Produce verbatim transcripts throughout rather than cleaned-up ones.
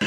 The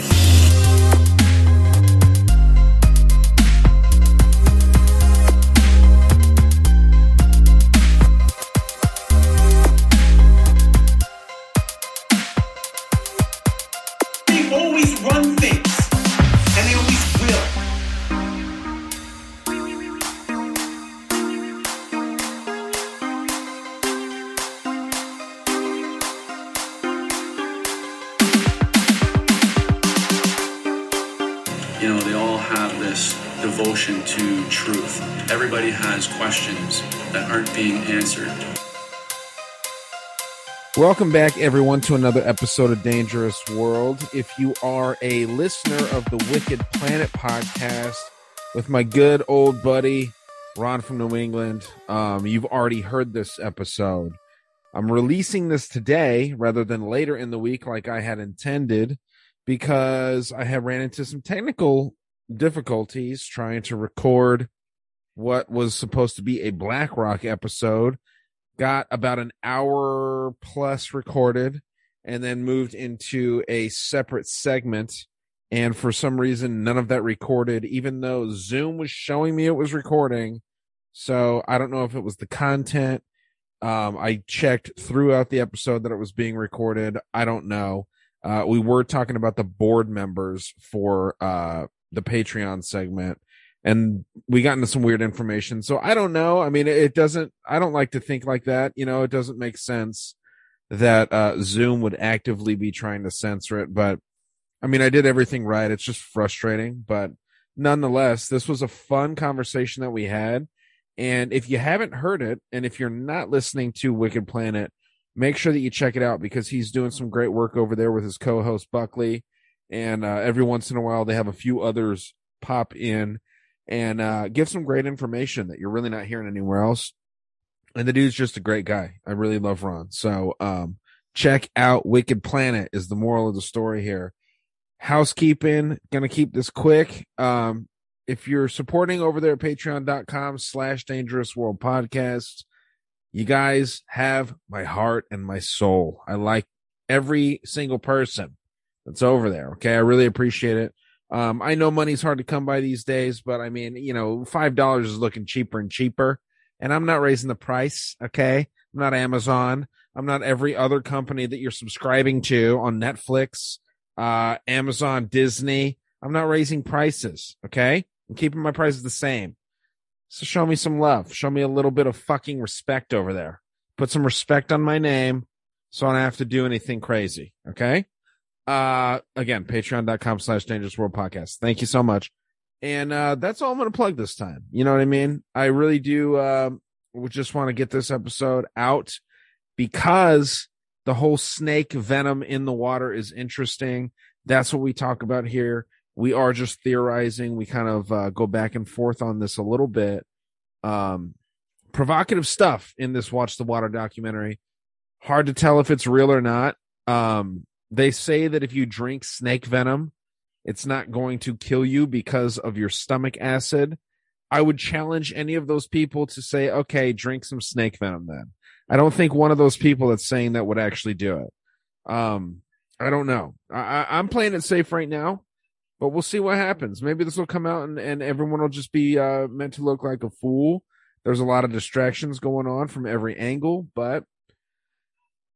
To truth. Everybody has questions that aren't being answered. Welcome back, everyone, to another episode of Dangerous World. If you are a listener of the Wicked Planet podcast with my good old buddy, Ron from New England, um, you've already heard this episode. I'm releasing this today rather than later in the week like I had intended because I have ran into some technical difficulties trying to record what was supposed to be a BlackRock episode. Got about an hour plus recorded and then moved into a separate segment, and for some reason none of that recorded, even though Zoom was showing me it was recording. So I don't know if it was the content. um I checked throughout the episode that it was being recorded. I don't know. Uh we were talking about the board members for uh the Patreon segment, and we got into some weird information. So I don't know. I mean, it doesn't, I don't like to think like that. You know, it doesn't make sense that uh, Zoom would actively be trying to censor it. But I mean, I did everything right. It's just frustrating. But nonetheless, this was a fun conversation that we had. And if you haven't heard it, and if you're not listening to Wicked Planet, make sure that you check it out, because he's doing some great work over there with his co-host Buckley. And uh, every once in a while, they have a few others pop in and uh, give some great information that you're really not hearing anywhere else. And the dude's just a great guy. I really love Ron. So um, check out Wicked Planet is the moral of the story here. Housekeeping, going to keep this quick. Um, if you're supporting over there at patreon.com slash dangerous world podcast, you guys have my heart and my soul. I like every single person that's over there. Okay. I really appreciate it. Um, I know money's hard to come by these days, but I mean, you know, five dollars is looking cheaper and cheaper, and I'm not raising the price. Okay. I'm not Amazon. I'm not every other company that you're subscribing to on Netflix, uh, Amazon, Disney. I'm not raising prices. Okay. I'm keeping my prices the same. So show me some love. Show me a little bit of fucking respect over there. Put some respect on my name so I don't have to do anything crazy. Okay. Uh, again, patreon.com slash dangerous world podcast. Thank you so much. And uh, that's all I'm going to plug this time. You know what I mean? I really do. Um, we just want to get this episode out because the whole snake venom in the water is interesting. That's what we talk about here. We are just theorizing. We kind of uh, go back and forth on this a little bit. Um, provocative stuff in this Watch the Water documentary. Hard to tell if it's real or not. Um, They say that if you drink snake venom, it's not going to kill you because of your stomach acid. I would challenge any of those people to say, okay, drink some snake venom then. I don't think one of those people that's saying that would actually do it. Um, I don't know. I, I'm playing it safe right now, but we'll see what happens. Maybe this will come out and, and everyone will just be uh, meant to look like a fool. There's a lot of distractions going on from every angle, but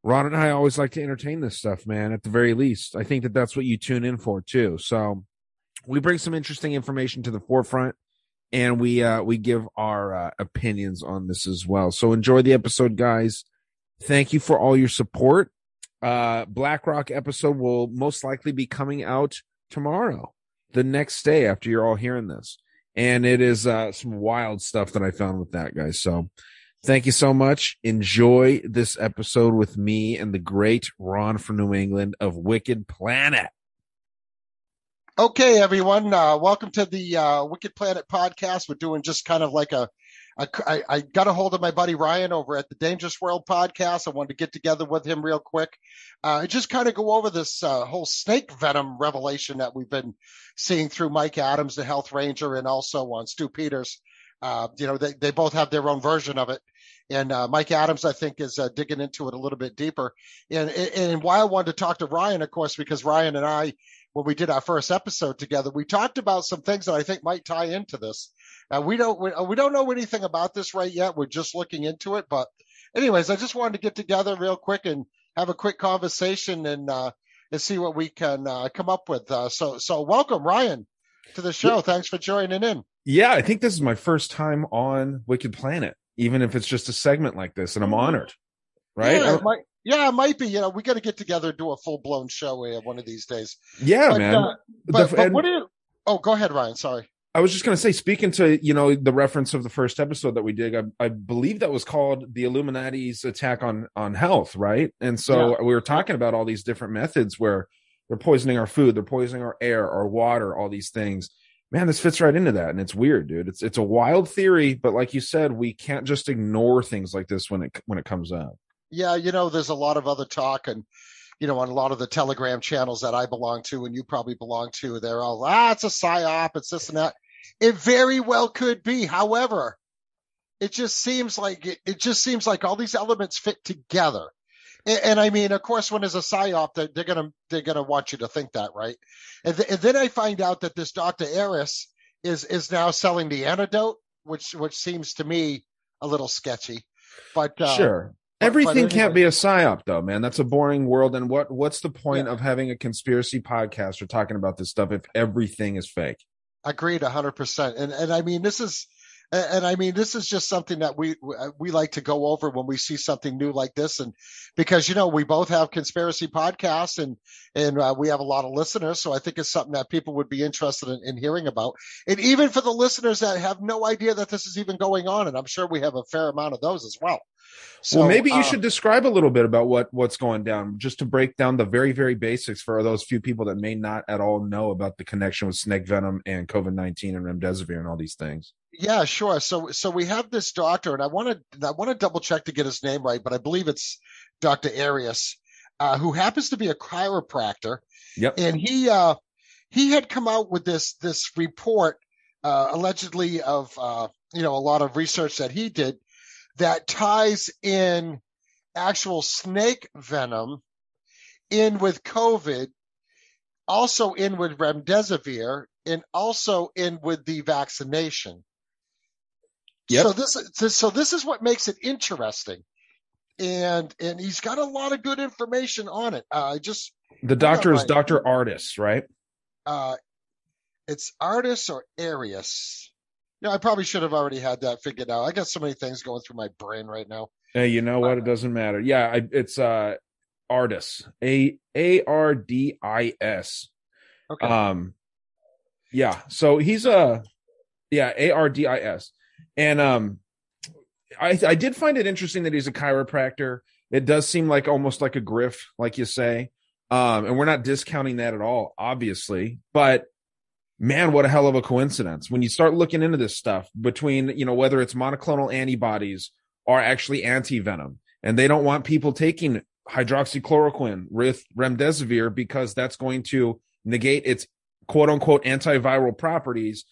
Ron and I always like to entertain this stuff, man, at the very least. I think that that's what you tune in for, too. So we bring some interesting information to the forefront, and we uh, we give our uh, opinions on this as well. So enjoy the episode, guys. Thank you for all your support. Uh, BlackRock episode will most likely be coming out tomorrow. the next day after you're all hearing this. And it is uh, some wild stuff that I found with that, guys. So thank you so much. Enjoy this episode with me and the great Ron from New England of Wicked Planet. Okay, everyone. Uh, welcome to the uh, Wicked Planet podcast. We're doing just kind of like a, a I, I got a hold of my buddy Ryan over at the Dangerous World podcast. I wanted to get together with him real quick. Uh, and just kind of go over this uh, whole snake venom revelation that we've been seeing through Mike Adams, the Health Ranger, and also on Stu Peters. Uh, you know, they, they both have their own version of it. And uh, Mike Adams, I think, is uh, digging into it a little bit deeper. And, and, and why I wanted to talk to Ryan, of course, because Ryan and I, when we did our first episode together, we talked about some things that I think might tie into this. Uh, we don't we, we don't know anything about this right yet. We're just looking into it. But anyways, I just wanted to get together real quick and have a quick conversation and uh, and see what we can uh, come up with. Uh, so so welcome, Ryan, to the show. Yeah. Thanks for joining in. Yeah, I think this is my first time on Wicked Planet, even if it's just a segment like this, and I'm honored. Right? Yeah, it might, yeah, it might be. You know, we got to get together and do a full blown show here one of these days. Yeah, but, man. Uh, but, the, but what do you? Oh, go ahead, Ryan. Sorry. I was just going to say, speaking to, you know, the reference of the first episode that we did, I, I believe that was called the Illuminati's attack on on health, right? And so yeah. we were talking about all these different methods where they're poisoning our food, they're poisoning our air, our water, all these things. Man, this fits right into that, and it's weird, dude. It's it's a wild theory, but like you said, we can't just ignore things like this when it when it comes out. Yeah, you know, there's a lot of other talk, and you know, on a lot of the Telegram channels that I belong to, and you probably belong to, they're all ah, it's a psyop, it's this and that. It very well could be. However, it just seems like it, it just seems like all these elements fit together. And, and I mean, of course, when there's a psyop, they're, they're gonna they're gonna want you to think that, right? And, th- and then I find out that this Doctor Ardis is is now selling the antidote, which which seems to me a little sketchy. But uh, sure, but, everything but anyway. Can't be a psyop, though, man. That's a boring world. And what what's the point yeah. of having a conspiracy podcast or talking about this stuff if everything is fake? Agreed, a hundred percent. And and I mean, this is, and I mean, this is just something that we we like to go over when we see something new like this, and because you know we both have conspiracy podcasts, and and uh, we have a lot of listeners, so I think it's something that people would be interested in, in hearing about. And even for the listeners that have no idea that this is even going on, and I'm sure we have a fair amount of those as well. So well, maybe you um, should describe a little bit about what what's going down, just to break down the very, very basics for those few people that may not at all know about the connection with snake venom and COVID nineteen and remdesivir and all these things. Yeah, sure. So so we have this doctor, and I want to I want to double check to get his name right, but I believe it's Doctor Ardis, uh, who happens to be a chiropractor. Yep. And he uh, he had come out with this this report uh, allegedly of uh, you know a lot of research that he did that ties in actual snake venom in with COVID, also in with remdesivir, and also in with the vaccination. Yep. So this, this, so this is what makes it interesting. And and he's got a lot of good information on it. I uh, just the doctor is Doctor Ardis, right? Uh, it's Ardis or Ardis. No, I probably should have already had that figured out. I got so many things going through my brain right now. Hey, you know what? Uh, it doesn't matter. Yeah, I, it's uh, Ardis, A A R D I S. Okay. Um, yeah. So he's a uh, yeah A R D I S, and um, I I did find it interesting that he's a chiropractor. It does seem like almost like a grift, like you say. Um, and we're not discounting that at all, obviously, but. Man, what a hell of a coincidence. When you start looking into this stuff between, you know, whether it's monoclonal antibodies are actually anti-venom, and they don't want people taking hydroxychloroquine with remdesivir because that's going to negate its quote unquote antiviral properties.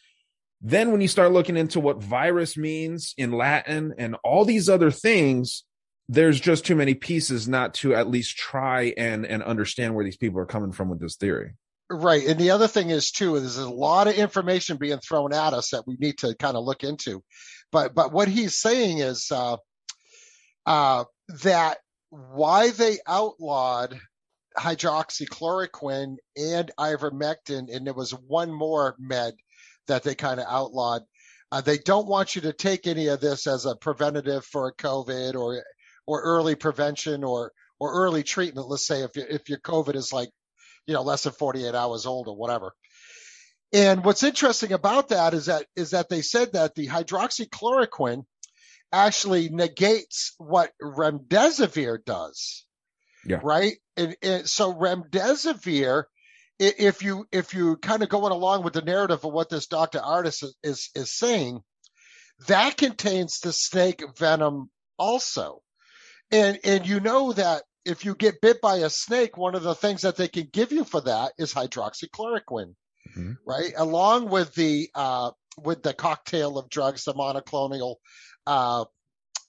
Then when you start looking into what virus means in Latin and all these other things, there's just too many pieces not to at least try and, and understand where these people are coming from with this theory. Right. And the other thing is, too, is there's a lot of information being thrown at us that we need to kind of look into. But but what he's saying is uh, uh, that why they outlawed hydroxychloroquine and ivermectin, and there was one more med that they kind of outlawed. Uh, they don't want you to take any of this as a preventative for COVID or or early prevention or or early treatment. Let's say if you, if your COVID is like, you know, less than forty-eight hours old or whatever. And what's interesting about that is that is that they said that the hydroxychloroquine actually negates what remdesivir does, yeah. right? And, and so remdesivir, if you if you kind of going along with the narrative of what this Doctor Ardis is, is, is saying, that contains the snake venom also. And and you know that if you get bit by a snake, one of the things that they can give you for that is hydroxychloroquine, mm-hmm. right? Along with the uh, with the cocktail of drugs, the monoclonal uh,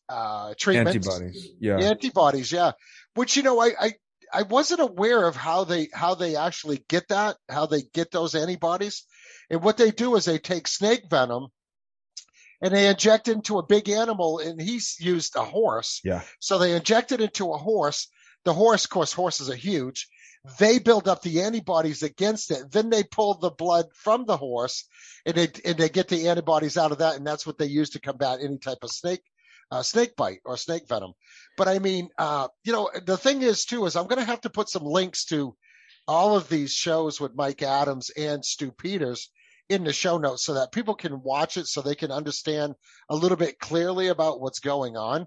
uh, treatments, antibodies, yeah, antibodies, yeah. Which, you know, I, I I wasn't aware of how they how they actually get that, how they get those antibodies, and what they do is they take snake venom. And they inject into a big animal, and he's used a horse. Yeah. So they inject it into a horse. The horse, of course, horses are huge. They build up the antibodies against it. Then they pull the blood from the horse, and they, and they get the antibodies out of that, and that's what they use to combat any type of snake uh, snake bite or snake venom. But, I mean, uh, you know, the thing is, too, is I'm going to have to put some links to all of these shows with Mike Adams and Stu Peters in the show notes so that people can watch it so they can understand a little bit clearly about what's going on.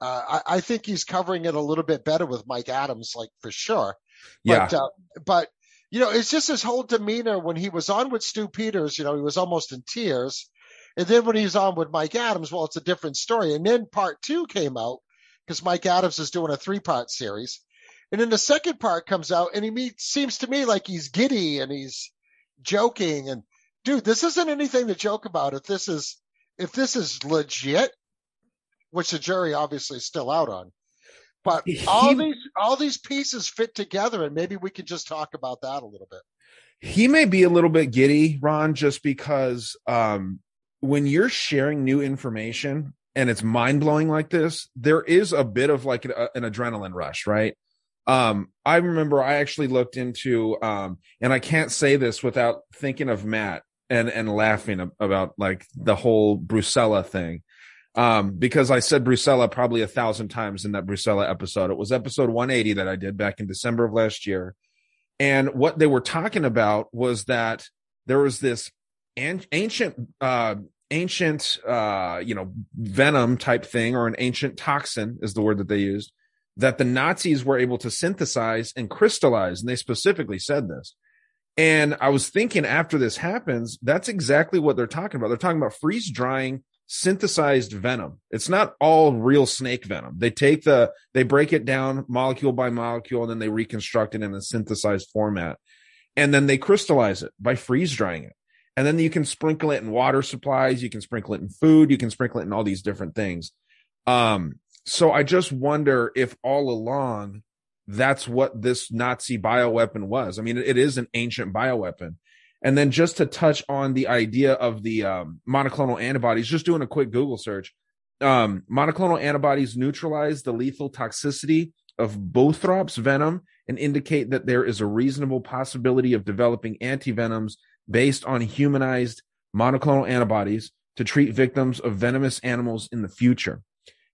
Uh, I, I think he's covering it a little bit better with Mike Adams, like for sure. Yeah. But, uh, but, you know, it's just his whole demeanor when he was on with Stu Peters, you know, he was almost in tears. And then when he's on with Mike Adams, well, it's a different story. And then part two came out because Mike Adams is doing a three-part series. And then the second part comes out and he meets, seems to me like he's giddy and he's joking and, dude, this isn't anything to joke about. If this is if this is legit, which the jury obviously is still out on, but all he, these all these pieces fit together, and maybe we can just talk about that a little bit. He may be a little bit giddy, Ron, just because um, when you're sharing new information and it's mind blowing like this, there is a bit of like an, an adrenaline rush, right? Um, I remember I actually looked into, um, and I can't say this without thinking of Matt. And and laughing about like the whole Brucella thing, um, because I said Brucella probably a thousand times in that Brucella episode. It was episode one eighty that I did back in December of last year, and what they were talking about was that there was this an- ancient, uh, ancient, uh, you know, venom type thing, or an ancient toxin is the word that they used, that the Nazis were able to synthesize and crystallize, and they specifically said this. And I was thinking after this happens, that's exactly what they're talking about. They're talking about freeze drying synthesized venom. It's not all real snake venom. They take the, they break it down molecule by molecule, and then they reconstruct it in a synthesized format. And then they crystallize it by freeze drying it. And then you can sprinkle it in water supplies. You can sprinkle it in food. You can sprinkle it in all these different things. Um, so I just wonder if all along, that's what this Nazi bioweapon was. I mean, it is an ancient bioweapon. And then just to touch on the idea of the um, monoclonal antibodies, just doing a quick Google search, um, monoclonal antibodies neutralize the lethal toxicity of Bothrops venom and indicate that there is a reasonable possibility of developing antivenoms based on humanized monoclonal antibodies to treat victims of venomous animals in the future.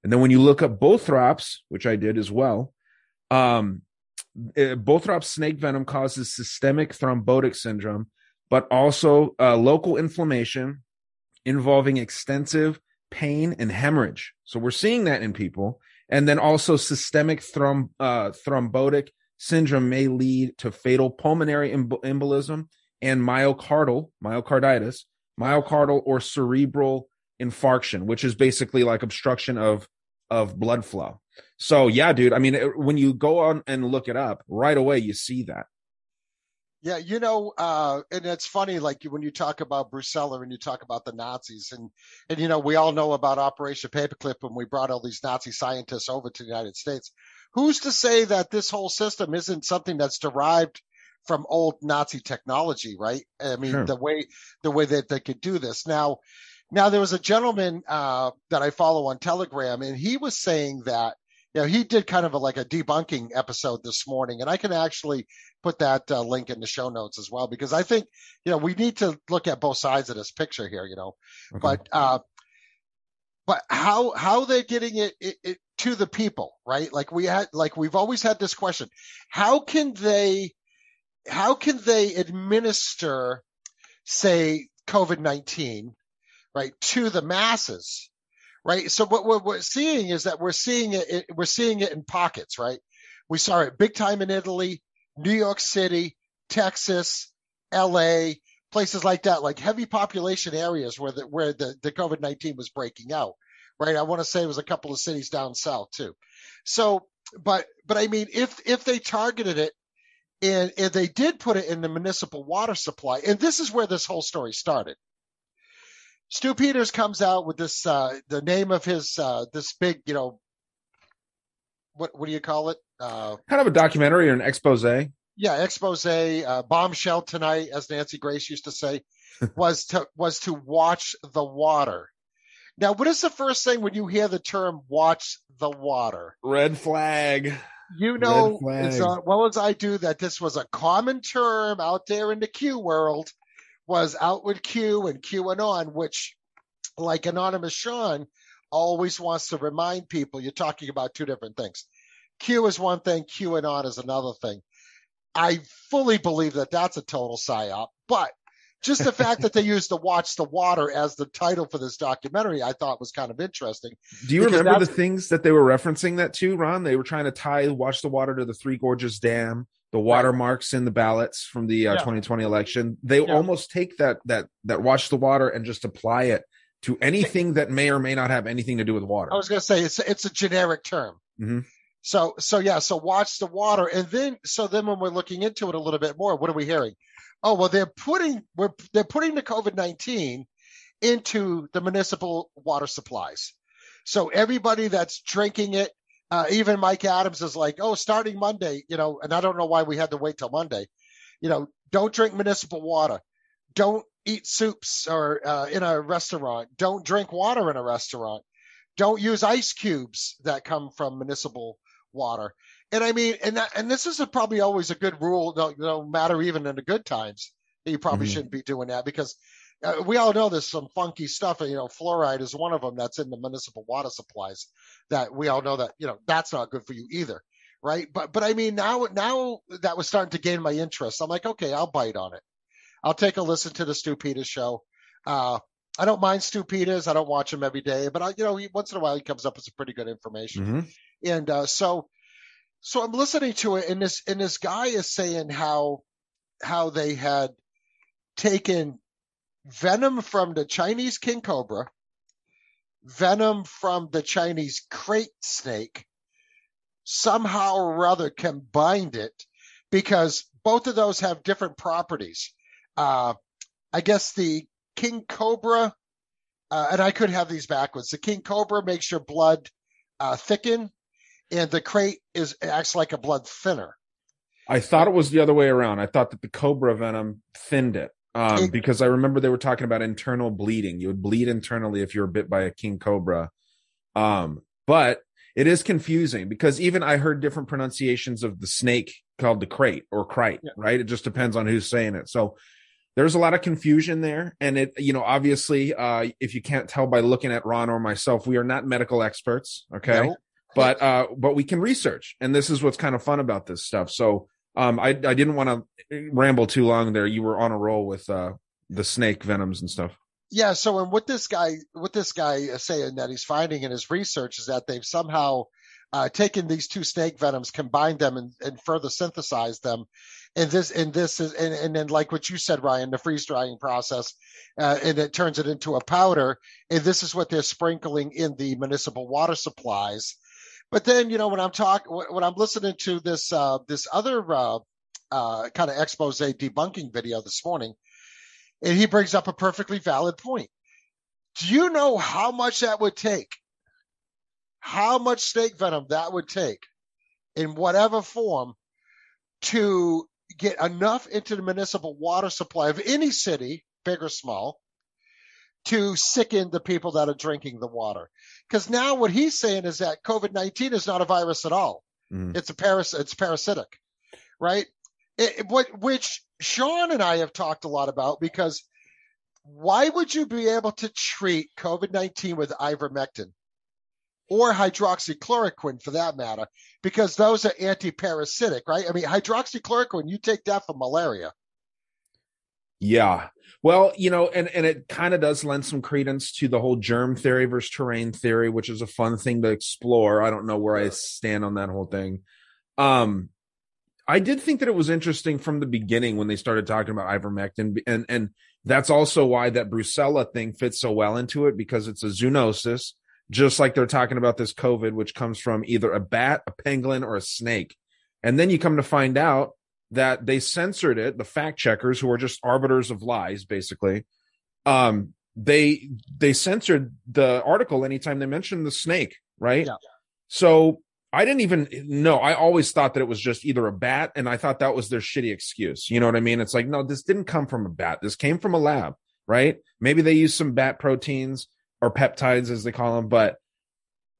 And then when you look up Bothrops, which I did as well, Um, Bothrops snake venom causes systemic thrombotic syndrome, but also uh, local inflammation involving extensive pain and hemorrhage. So we're seeing that in people. And then also systemic throm- uh, thrombotic syndrome may lead to fatal pulmonary em- embolism and myocardial, myocarditis, myocardial or cerebral infarction, which is basically like obstruction of of blood flow. So, yeah, dude, I mean, when you go on and look it up right away, you see that. Yeah, you know, uh, and it's funny, like when you talk about Brucella and you talk about the Nazis and, and, you know, we all know about Operation Paperclip when we brought all these Nazi scientists over to the United States. Who's to say that this whole system isn't something that's derived from old Nazi technology, right? I mean, sure. the way the way that they could do this. Now, Now, there was a gentleman uh, that I follow on Telegram, and he was saying that, you know, he did kind of a, like a debunking episode this morning, and I can actually put that uh, link in the show notes as well, because I think, you know, we need to look at both sides of this picture here, you know, okay. but uh, but how how they're getting it, it, it to the people, right? Like we had, like we've always had this question: how can they, how can they administer say COVID nineteen, right, to the masses, right? So what we're, we're seeing is that we're seeing it, we're seeing it in pockets, right? We saw it big time in Italy, New York City, Texas, L A, places like that, like heavy population areas where the, where the, the COVID nineteen was breaking out, right? I want to say it was a couple of cities down south too. So, but, but I mean, if, if they targeted it and, and they did put it in the municipal water supply, and this is where this whole story started. Stu Peters comes out with this, uh, the name of his, uh, this big, you know, what, what do you call it? Uh, kind of a documentary or an expose. Yeah, expose, uh, bombshell tonight, as Nancy Grace used to say, was to, was to watch the water. Now, what is the first thing when you hear the term watch the water? Red flag. You know, flag. As well as I do, that this was a common term out there in the Q world. Was outward Q and QAnon, which, like Anonymous Sean, always wants to remind people you're talking about two different things. Q is one thing, QAnon is another thing. I fully believe that that's a total psyop, but just the fact that they used the Watch the Water as the title for this documentary, I thought was kind of interesting. Do you remember the things that they were referencing that to, Ron? They were trying to tie Watch the Water to the Three Gorges Dam, the watermarks in the ballots from the uh, yeah. twenty twenty election. They yeah. almost take that that that Watch the Water and just apply it to anything that may or may not have anything to do with water. I was going to say it's it's a generic term. Mm-hmm. So so yeah, so watch the water, and then so then when we're looking into it a little bit more, what are we hearing? Oh well, they're putting we're they're putting the COVID nineteen into the municipal water supplies. So everybody that's drinking it. Uh, even Mike Adams is like, oh, starting Monday, you know, and I don't know why we had to wait till Monday. You know, don't drink municipal water. Don't eat soups or uh, in a restaurant. Don't drink water in a restaurant. Don't use ice cubes that come from municipal water. And I mean, and that, and this is a, probably always a good rule, no, no matter even in the good times. You probably mm-hmm. shouldn't be doing that because uh, we all know there's some funky stuff. You know, fluoride is one of them that's in the municipal water supplies. That we all know that, you know, that's not good for you either, right? But but I mean, now now that was starting to gain my interest. I'm like, okay, I'll bite on it. I'll take a listen to the Stu Peters show. Uh, I don't mind Stu Peters. I don't watch him every day, but I, you know, he, once in a while he comes up with some pretty good information. Mm-hmm. And uh, so so I'm listening to it, and this and this guy is saying how how they had taken venom from the Chinese king cobra. Venom from the Chinese crate snake, somehow or other combined it because both of those have different properties. Uh, I guess the king cobra, uh, and I could have these backwards. The king cobra makes your blood uh, thicken, and the crate is acts like a blood thinner. I thought it was the other way around. I thought that the cobra venom thinned it. Um, it, because I remember they were talking about internal bleeding. You would bleed internally if you were bit by a king cobra. Um, but it is confusing because even I heard different pronunciations of the snake called the crate or crite, yeah. right? It just depends on who's saying it. So there's a lot of confusion there. And it, you know, obviously, uh, if you can't tell by looking at Ron or myself, we are not medical experts. Okay. No. But, uh, but we can research. And this is what's kind of fun about this stuff. So, Um, I I didn't want to ramble too long there. You were on a roll with uh, the snake venoms and stuff. Yeah. So, and what this guy, what this guy is saying that he's finding in his research is that they've somehow uh, taken these two snake venoms, combined them, and, and further synthesized them. And this, and this is, and, and then like what you said, Ryan, the freeze drying process, uh, and it turns it into a powder. And this is what they're sprinkling in the municipal water supplies. But then, you know, when I'm talking, when I'm listening to this uh, this other uh, uh, kind of expose debunking video this morning, and he brings up a perfectly valid point. Do you know how much that would take? How much snake venom that would take, in whatever form, to get enough into the municipal water supply of any city, big or small, to sicken the people that are drinking the water? Because now what he's saying is that COVID nineteen is not a virus at all. Mm. It's a paras- It's parasitic, right? It, it, what, which Sean and I have talked a lot about, because why would you be able to treat COVID nineteen with ivermectin or hydroxychloroquine, for that matter? Because those are anti-parasitic, right? I mean, hydroxychloroquine, you take that for malaria. Yeah. Well, you know, and, and it kind of does lend some credence to the whole germ theory versus terrain theory, which is a fun thing to explore. I don't know where I stand on that whole thing. Um, I did think that it was interesting from the beginning when they started talking about ivermectin, and and that's also why that Brucella thing fits so well into it, because it's a zoonosis, just like they're talking about this COVID, which comes from either a bat, a pangolin, or a snake. And then you come to find out that they censored it, the fact checkers, who are just arbiters of lies, basically. Um, they they censored the article anytime they mentioned the snake, right? Yeah. So I didn't even know. I always thought that it was just either a bat, and I thought that was their shitty excuse. You know what I mean? It's like, no, this didn't come from a bat. This came from a lab, right? Maybe they used some bat proteins or peptides, as they call them, but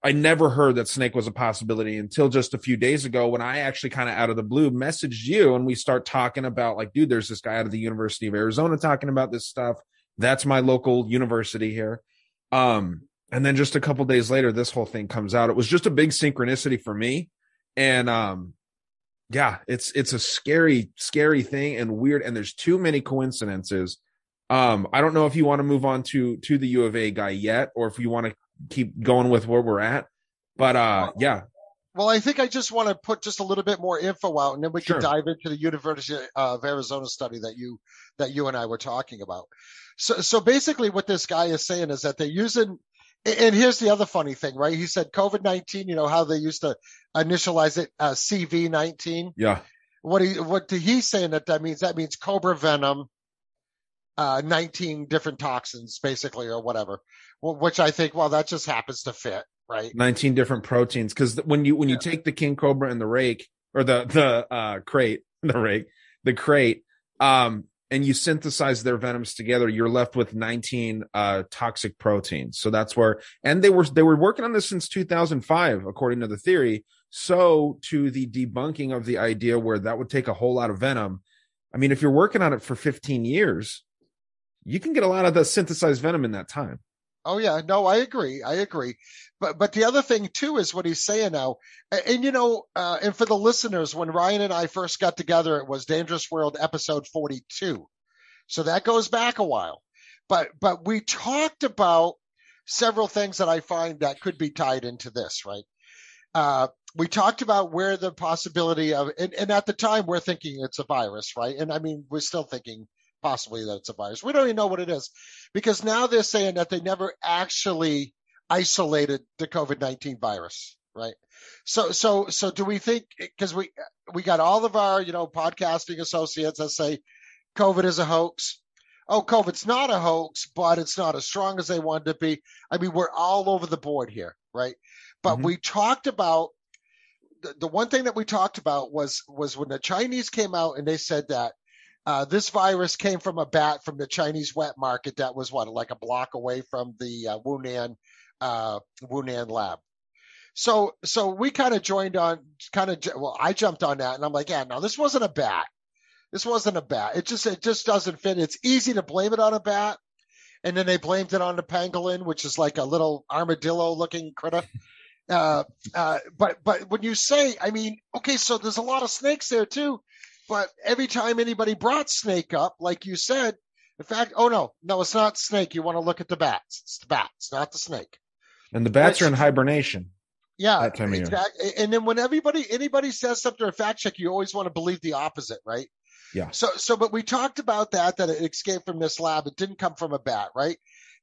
I never heard that snake was a possibility until just a few days ago when I actually kind of out of the blue messaged you, and we start talking about, like, dude, there's this guy out of the University of Arizona talking about this stuff. That's my local university here. Um, and then just a couple days later, this whole thing comes out. It was just a big synchronicity for me. And um, yeah, it's, it's a scary, scary thing and weird. And there's too many coincidences. Um, I don't know if you want to move on to, to the U of A guy yet, or if you want to keep going with where we're at, but uh yeah well I think I just want to put just a little bit more info out, and then we can sure. dive into the University of Arizona study that you that you and I were talking about. So so basically what this guy is saying is that they're using, and here's the other funny thing, right? He said COVID nineteen, you know how they used to initialize it, uh, C V nineteen. Yeah, what he what he's saying that that means that means cobra venom, uh nineteen different toxins basically, or whatever, which I think, well, that just happens to fit, right? nineteen different proteins, because when you when you yeah. take the king cobra and the rake, or the the uh crate the rake the crate um and you synthesize their venoms together, you're left with nineteen uh toxic proteins. So that's where, and they were they were working on this since two thousand five, according to the theory, so to the debunking of the idea where that would take a whole lot of venom. I mean, if you're working on it for fifteen years, you can get a lot of the synthesized venom in that time. Oh, yeah. No, I agree. I agree. But but the other thing, too, is what he's saying now. And, and you know, uh, and for the listeners, when Ryan and I first got together, it was Dangerous World episode forty-two. So that goes back a while. But but we talked about several things that I find that could be tied into this, right? Uh, we talked about where the possibility of, and, and at the time, we're thinking it's a virus, right? And I mean, we're still thinking possibly that it's a virus. We don't even know what it is, because now they're saying that they never actually isolated the COVID nineteen virus, right? So, so, so do we think, because we, we got all of our, you know, podcasting associates that say COVID is a hoax. Oh, COVID's not a hoax, but it's not as strong as they wanted to be. I mean, we're all over the board here, right? But mm-hmm. we talked about, the, the one thing that we talked about was, was when the Chinese came out and they said that uh, this virus came from a bat from the Chinese wet market that was, what, like a block away from the uh, Wuhan, uh, Wuhan lab. So so we kind of joined on, kind of, well, I jumped on that and I'm like, yeah, no, this wasn't a bat. This wasn't a bat. It just, it just doesn't fit. It's easy to blame it on a bat. And then they blamed it on the pangolin, which is like a little armadillo looking critter. Uh, uh, but but when you say, I mean, okay, so there's a lot of snakes there too, but every time anybody brought snake up, like you said, in fact, oh no, no, it's not snake. You want to look at the bats. It's the bats, not the snake. And the bats Which, are in hibernation. Yeah, exactly. And then when everybody anybody says something or fact check, you always want to believe the opposite, right? Yeah. So so, but we talked about that that it escaped from this lab. It didn't come from a bat, right?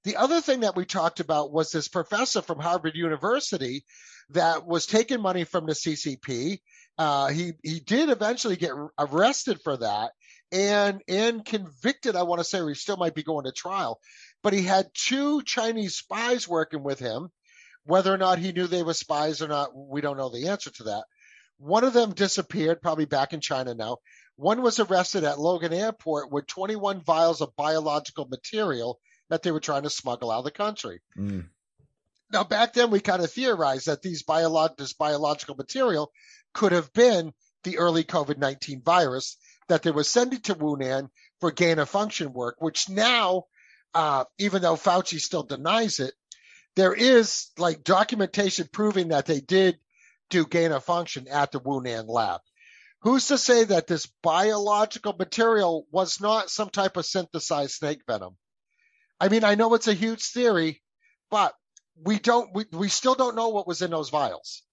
The other thing that we talked about was this professor from Harvard University that was taking money from the C C P. Uh, he he did eventually get arrested for that and and convicted. I want to say, or he still might be going to trial, but he had two Chinese spies working with him. Whether or not he knew they were spies or not, we don't know the answer to that. One of them disappeared, probably back in China now. One was arrested at Logan Airport with twenty-one vials of biological material that they were trying to smuggle out of the country. Mm. Now, back then, we kind of theorized that these biolog- this biological material could have been the early COVID nineteen virus that they were sending to Wuhan for gain-of-function work, which now, uh, even though Fauci still denies it, there is like documentation proving that they did do gain-of-function at the Wuhan lab. Who's to say that this biological material was not some type of synthesized snake venom? I mean, I know it's a huge theory, but we don't we, we still don't know what was in those vials.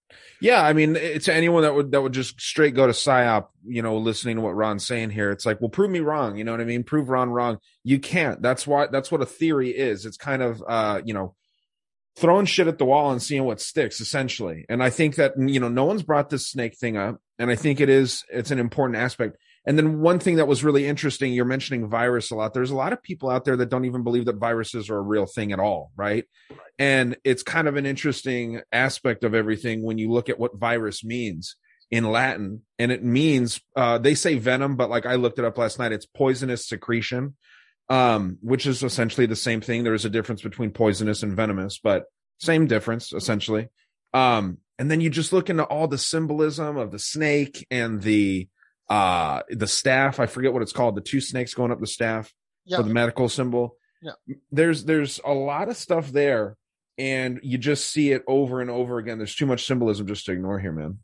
Yeah, I mean, to anyone that would that would just straight go to PSYOP, you know, listening to what Ron's saying here, it's like, well, prove me wrong. You know what I mean? Prove Ron wrong. You can't. That's why. That's what a theory is. It's kind of, uh, you know, throwing shit at the wall and seeing what sticks, essentially. And I think that, you know, no one's brought this snake thing up. And I think it is. It's an important aspect. And then one thing that was really interesting, you're mentioning virus a lot. There's a lot of people out there that don't even believe that viruses are a real thing at all, right? And it's kind of an interesting aspect of everything when you look at what virus means in Latin. And it means, uh, they say venom, but like I looked it up last night, it's poisonous secretion, um, which is essentially the same thing. There is a difference between poisonous and venomous, but same difference, essentially. Um, and then you just look into all the symbolism of the snake and the... uh the staff, I forget what it's called, the two snakes going up the staff, yeah, for the medical symbol. Yeah, there's there's a lot of stuff there, and you just see it over and over again. There's too much symbolism just to ignore here, man.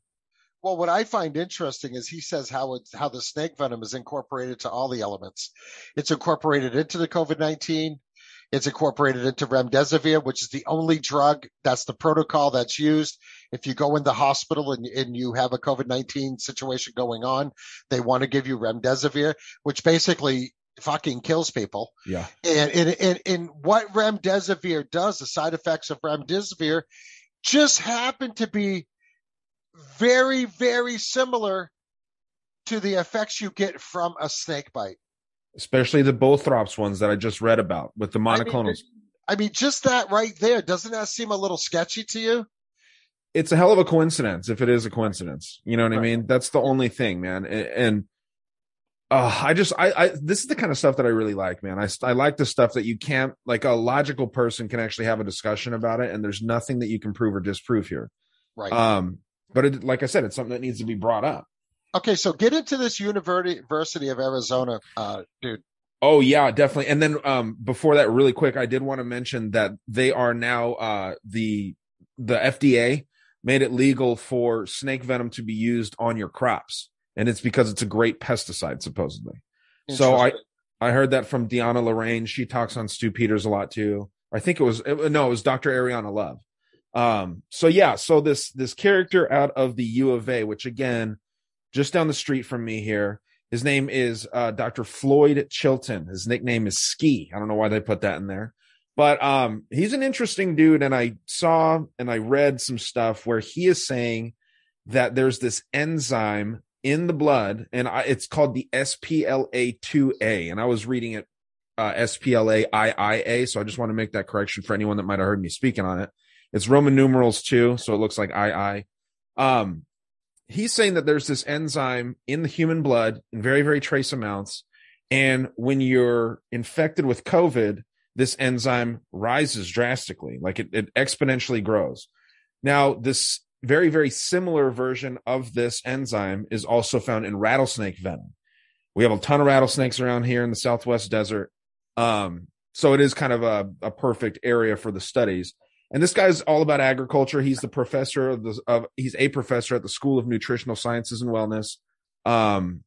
Well, what I find interesting is he says how it's how the snake venom is incorporated to all the elements. It's incorporated into the COVID nineteen. It's incorporated into remdesivir, which is the only drug that's the protocol that's used. If you go in the hospital and, and you have a COVID nineteen situation going on, they want to give you remdesivir, which basically fucking kills people. Yeah. And, and, and, and what remdesivir does, the side effects of remdesivir, just happen to be very, very similar to the effects you get from a snake bite. Especially the Bothrops ones that I just read about with the monoclonals. I mean, I mean, just that right there. Doesn't that seem a little sketchy to you? It's a hell of a coincidence if it is a coincidence. You know what right. I mean? That's the only thing, man. And, and uh, I just, I, I, this is the kind of stuff that I really like, man. I, I like the stuff that you can't, like a logical person can actually have a discussion about it. And there's nothing that you can prove or disprove here. Right. Um, but it, like I said, it's something that needs to be brought up. Okay, so get into this University of Arizona, uh, dude. Oh, yeah, definitely. And then um, before that, really quick, I did want to mention that they are now, uh, the the F D A made it legal for snake venom to be used on your crops. And it's because it's a great pesticide, supposedly. So I, I heard that from Deanna Lorraine. She talks on Stu Peters a lot, too. I think it was, it, no, it was Doctor Ariana Love. Um, so, yeah, so this this character out of the U of A, which, again, just down the street from me here. His name is uh, Doctor Floyd Chilton. His nickname is Ski. I don't know why they put that in there. But um, he's an interesting dude, and I saw and I read some stuff where he is saying that there's this enzyme in the blood, and I, it's called the S P L A two A, and I was reading it uh, S P L A two A, so I just want to make that correction for anyone that might have heard me speaking on it. It's Roman numerals two, so it looks like two. Um He's saying that there's this enzyme in the human blood in very, very trace amounts. And when you're infected with COVID, this enzyme rises drastically, like it, it exponentially grows. Now, this very, very similar version of this enzyme is also found in rattlesnake venom. We have a ton of rattlesnakes around here in the Southwest desert. Um, so it is kind of a, a perfect area for the studies. And this guy's all about agriculture. He's the professor of the of he's a professor at the School of Nutritional Sciences and Wellness, um,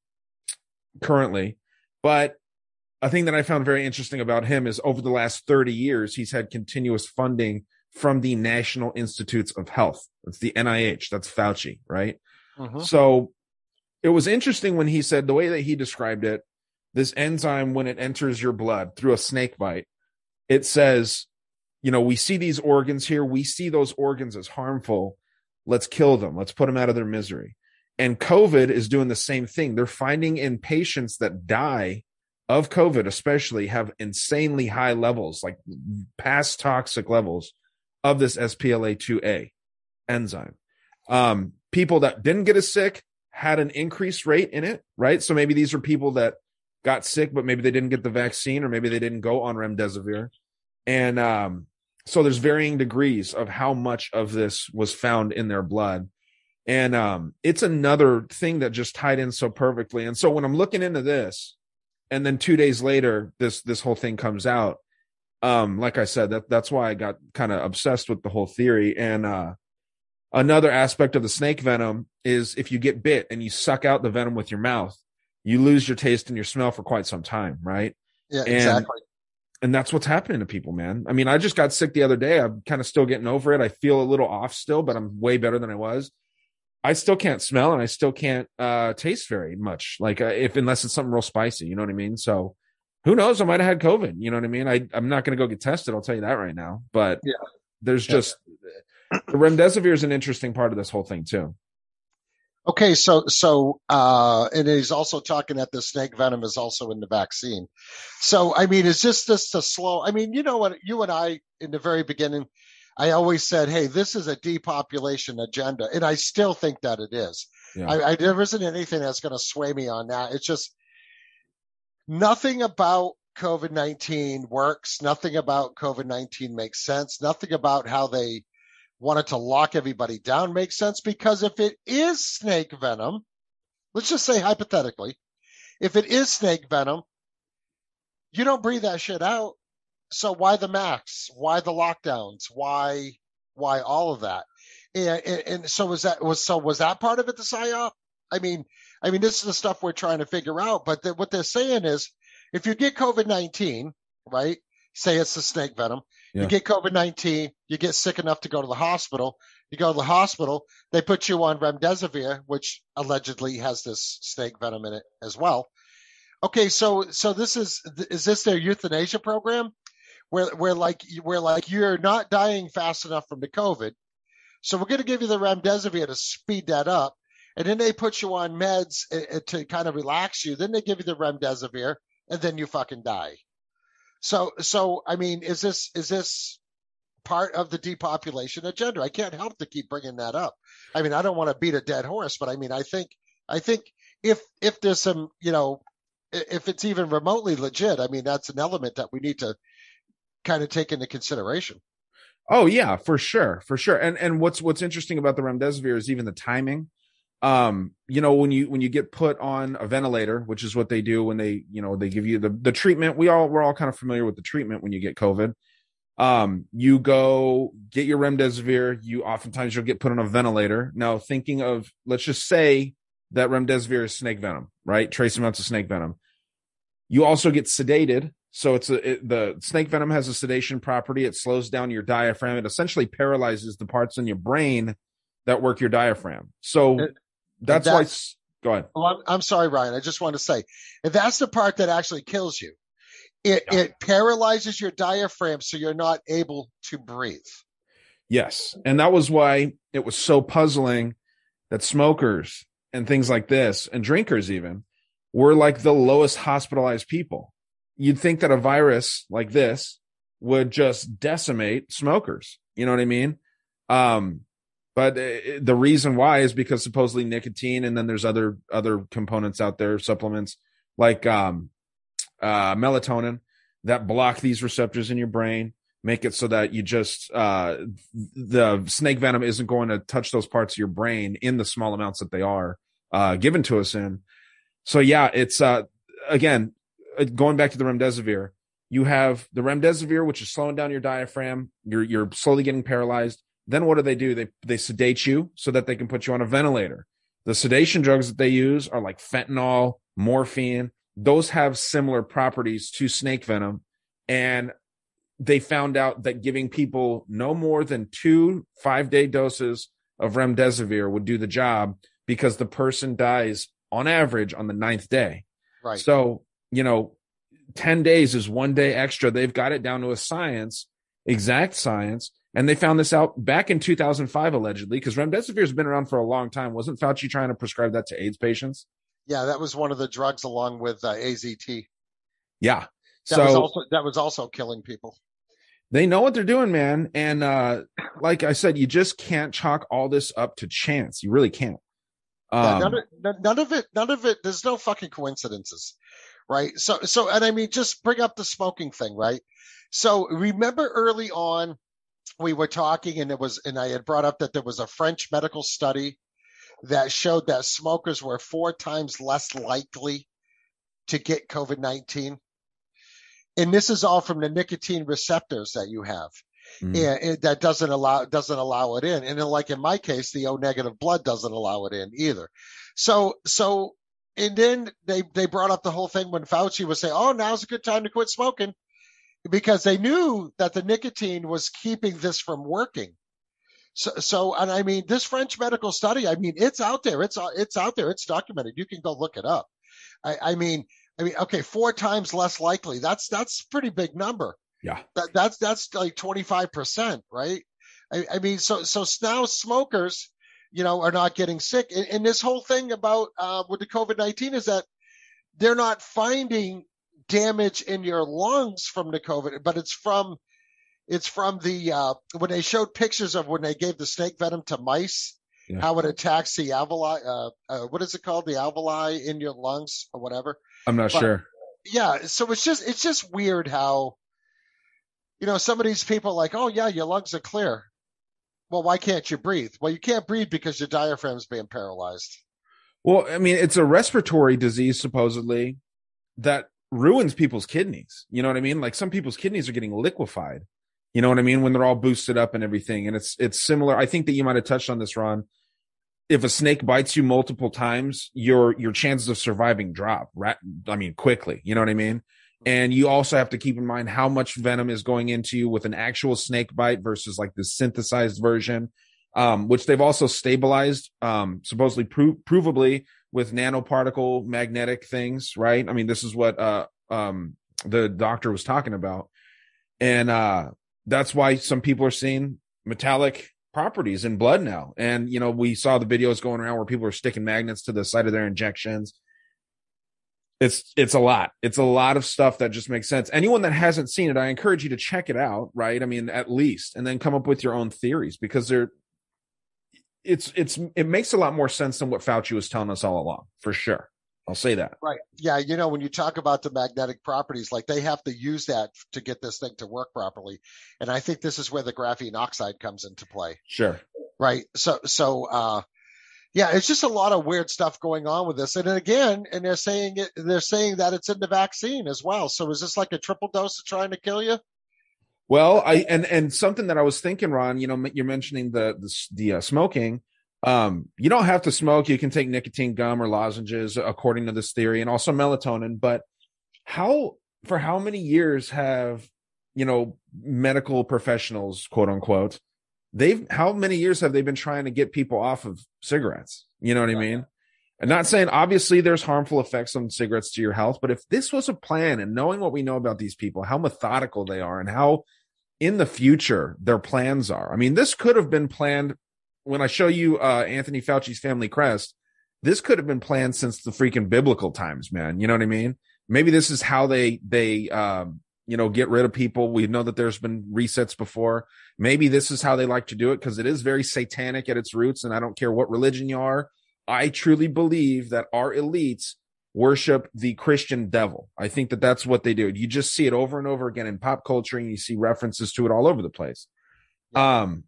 currently. But a thing that I found very interesting about him is over the last thirty years, he's had continuous funding from the National Institutes of Health. That's the N I H. That's Fauci, right? Uh-huh. So it was interesting when he said the way that he described it. This enzyme, when it enters your blood through a snake bite, it says, you know, we see these organs here. We see those organs as harmful. Let's kill them. Let's put them out of their misery. And COVID is doing the same thing. They're finding in patients that die of COVID, especially, have insanely high levels, like past toxic levels of this S P L A two A enzyme. Um, people that didn't get as sick had an increased rate in it, right? So maybe these are people that got sick, but maybe they didn't get the vaccine, or maybe they didn't go on remdesivir. And, um, so there's varying degrees of how much of this was found in their blood. And um, it's another thing that just tied in so perfectly. And so when I'm looking into this, and then two days later, this this whole thing comes out. Um, like I said, that that's why I got kind of obsessed with the whole theory. And uh, Another aspect of the snake venom is if you get bit and you suck out the venom with your mouth, you lose your taste and your smell for quite some time, right? Yeah, and, exactly. And that's what's happening to people, man. I mean, I just got sick the other day. I'm kind of still getting over it. I feel a little off still, but I'm way better than I was. I still can't smell and I still can't uh, taste very much, like uh, if unless it's something real spicy, you know what I mean? So who knows? I might have had COVID, you know what I mean? I, I'm not going to go get tested. I'll tell you that right now. But yeah. there's just yeah. the remdesivir is an interesting part of this whole thing too. Okay, so so uh, and he's also talking that the snake venom is also in the vaccine. So I mean, is this just a slow? I mean, you know what? You and I in the very beginning, I always said, "Hey, this is a depopulation agenda," and I still think that it is. Yeah. I, I there isn't anything that's going to sway me on that. It's just nothing about COVID nineteen works. Nothing about COVID nineteen makes sense. Nothing about how they wanted to lock everybody down makes sense, because if it is snake venom, let's just say hypothetically, if it is snake venom, you don't breathe that shit out. So why the masks? Why the lockdowns? Why, why all of that? And, and, and so was that was so was that part of it, the psyop? I mean, I mean, this is the stuff we're trying to figure out. But the, what they're saying is, if you get COVID nineteen, right? Say it's the snake venom. Yeah. You get COVID nineteen, you get sick enough to go to the hospital. You go to the hospital, they put you on remdesivir, which allegedly has this snake venom in it as well. Okay, so so this is is this their euthanasia program, where where like where like you're not dying fast enough from the COVID, so we're going to give you the remdesivir to speed that up, and then they put you on meds to kind of relax you. Then they give you the remdesivir, and then you fucking die. So, so I mean, is this is this part of the depopulation agenda? I can't help to keep bringing that up. I mean, I don't want to beat a dead horse, but I mean, I think I think if if there's some, you know, if it's even remotely legit, I mean, that's an element that we need to kind of take into consideration. Oh yeah, for sure, for sure. And and what's what's interesting about the remdesivir is even the timing. Um, you know, when you when you get put on a ventilator, which is what they do when they, you know, they give you the, the treatment. We all we're all kind of familiar with the treatment when you get COVID. Um, you go get your remdesivir. You oftentimes you'll get put on a ventilator. Now, thinking of, let's just say that remdesivir is snake venom, right? Trace amounts of snake venom. You also get sedated. So it's a, it, the snake venom has a sedation property. It slows down your diaphragm. It essentially paralyzes the parts in your brain that work your diaphragm. So it- That's, that's why. Go ahead. Well, I'm, I'm sorry, Ryan. I just want to say, if that's the part that actually kills you. It yeah. it paralyzes your diaphragm, so you're not able to breathe. Yes, and that was why it was so puzzling that smokers and things like this, and drinkers even, were like the lowest hospitalized people. You'd think that a virus like this would just decimate smokers. You know what I mean? Um, But the reason why is because supposedly nicotine, and then there's other other components out there, supplements like um, uh, melatonin that block these receptors in your brain, make it so that you just uh, the snake venom isn't going to touch those parts of your brain in the small amounts that they are uh, given to us in. So, yeah, it's uh, again, going back to the remdesivir, you have the remdesivir, which is slowing down your diaphragm. You're you're slowly getting paralyzed. Then what do they do? They they sedate you so that they can put you on a ventilator. The sedation drugs that they use are like fentanyl, morphine. Those have similar properties to snake venom. And they found out that giving people no more than two five-day doses of remdesivir would do the job, because the person dies on average on the ninth day. Right. So, you know, ten days is one day extra. They've got it down to a science, exact science. And they found this out back in two thousand five, allegedly, because remdesivir has been around for a long time. Wasn't Fauci trying to prescribe that to AIDS patients? Yeah, that was one of the drugs along with uh, A Z T. Yeah. That, so, was also, that was also killing people. They know what they're doing, man. And uh, like I said, you just can't chalk all this up to chance. You really can't. Um, yeah, none, of, none of it, none of it, there's no fucking coincidences, right? So, so, and I mean, just bring up the smoking thing, right? So remember early on, we were talking, and it was, and I had brought up that there was a French medical study that showed that smokers were four times less likely to get COVID nineteen. And this is all from the nicotine receptors that you have. Mm. And, and that doesn't allow doesn't allow it in. And then, like in my case, the O negative blood doesn't allow it in either. So so and then they they brought up the whole thing when Fauci was saying, "Oh, now's a good time to quit smoking," because they knew that the nicotine was keeping this from working. So, so, and I mean, this French medical study, I mean, it's out there. It's it's out there. It's documented. You can go look it up. I, I mean, I mean, okay, four times less likely. That's that's a pretty big number. Yeah, that, that's that's like twenty-five percent, right? I, I mean, so so now smokers, you know, are not getting sick. And, and this whole thing about uh, with the COVID nineteen is that they're not finding damage in your lungs from the COVID, but it's from it's from the uh, when they showed pictures of when they gave the snake venom to mice, yeah. how it attacks the alveoli, uh, uh, what is it called, the alveoli in your lungs or whatever. I'm not but, sure. Yeah, so it's just it's just weird how, you know, some of these people are like, oh yeah, your lungs are clear. Well, why can't you breathe? Well, you can't breathe because your diaphragm's being paralyzed. Well, I mean, it's a respiratory disease supposedly that ruins people's kidneys. You know what I mean? Like some people's kidneys are getting liquefied. You know what I mean? When they're all boosted up and everything. And it's it's similar. I think that you might have touched on this, Ron. If a snake bites you multiple times, your your chances of surviving drop, right? I mean, quickly. You know what I mean? And you also have to keep in mind how much venom is going into you with an actual snake bite versus like the synthesized version, um, which they've also stabilized, um, supposedly pro- provably with nanoparticle magnetic things, right? I mean, this is what uh, um, the doctor was talking about. And uh that's why some people are seeing metallic properties in blood now. And, you know, we saw the videos going around where people are sticking magnets to the side of their injections. It's, it's a lot. It's a lot of stuff that just makes sense. Anyone that hasn't seen it, I encourage you to check it out. Right. I mean, at least, and then come up with your own theories, because they're, it's, it's, it makes a lot more sense than what Fauci was telling us all along, for sure. I'll say that. Right. Yeah. You know, when you talk about the magnetic properties, like they have to use that to get this thing to work properly. And I think this is where the graphene oxide comes into play. Sure. Right. So, so, uh, yeah, it's just a lot of weird stuff going on with this. And again, and they're saying it, they're saying that it's in the vaccine as well. So is this like a triple dose of trying to kill you? Well, I, and, and something that I was thinking, Ron, you know, you're mentioning the, the, the uh, smoking. Um, you don't have to smoke. You can take nicotine gum or lozenges, according to this theory, and also melatonin. But how, for how many years have, you know, medical professionals, quote unquote, they've, how many years have they been trying to get people off of cigarettes? You know what I mean? And not saying, obviously, there's harmful effects on cigarettes to your health, but if this was a plan, and knowing what we know about these people, how methodical they are and how in the future their plans are. I mean, this could have been planned. When I show you uh, Anthony Fauci's family crest, this could have been planned since the freaking biblical times, man. You know what I mean? Maybe this is how they, they um, you know, get rid of people. We know that there's been resets before. Maybe this is how they like to do it, because it is very satanic at its roots, and I don't care what religion you are. I truly believe that our elites worship the Christian devil. I think that that's what they do. You just see it over and over again in pop culture, and you see references to it all over the place. Um.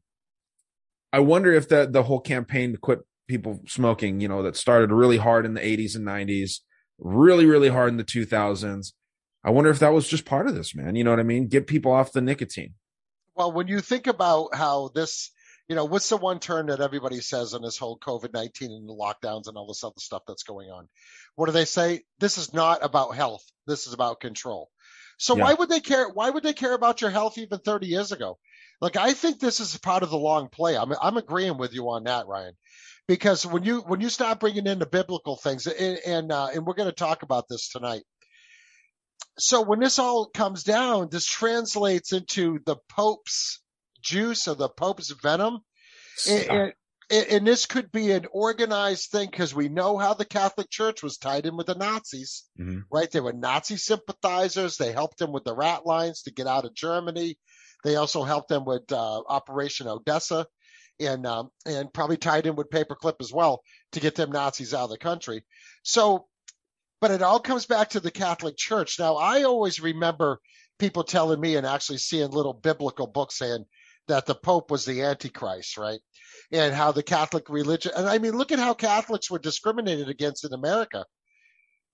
I wonder if the, the whole campaign to quit people smoking, you know, that started really hard in the eighties and nineties, really, really hard in the two thousands. I wonder if that was just part of this, man. You know what I mean? Get people off the nicotine. Well, when you think about how this, you know, what's the one term that everybody says on this whole COVID nineteen and the lockdowns and all this other stuff that's going on? What do they say? This is not about health. This is about control. So yeah. why would they care? Why would they care about your health even thirty years ago? Look, I think this is part of the long play. I'm I'm agreeing with you on that, Ryan, because when you when you start bringing in the biblical things, and and, uh, and we're going to talk about this tonight. So when this all comes down, this translates into the Pope's juice or the Pope's venom, and, and, and this could be an organized thing, because we know how the Catholic Church was tied in with the Nazis, mm-hmm. right? They were Nazi sympathizers. They helped them with the rat lines to get out of Germany. They also helped them with uh, Operation Odessa, and um, and probably tied in with Paperclip as well to get them Nazis out of the country. So, but it all comes back to the Catholic Church. Now, I always remember people telling me and actually seeing little biblical books saying that the Pope was the Antichrist, right? And how the Catholic religion, and I mean, look at how Catholics were discriminated against in America.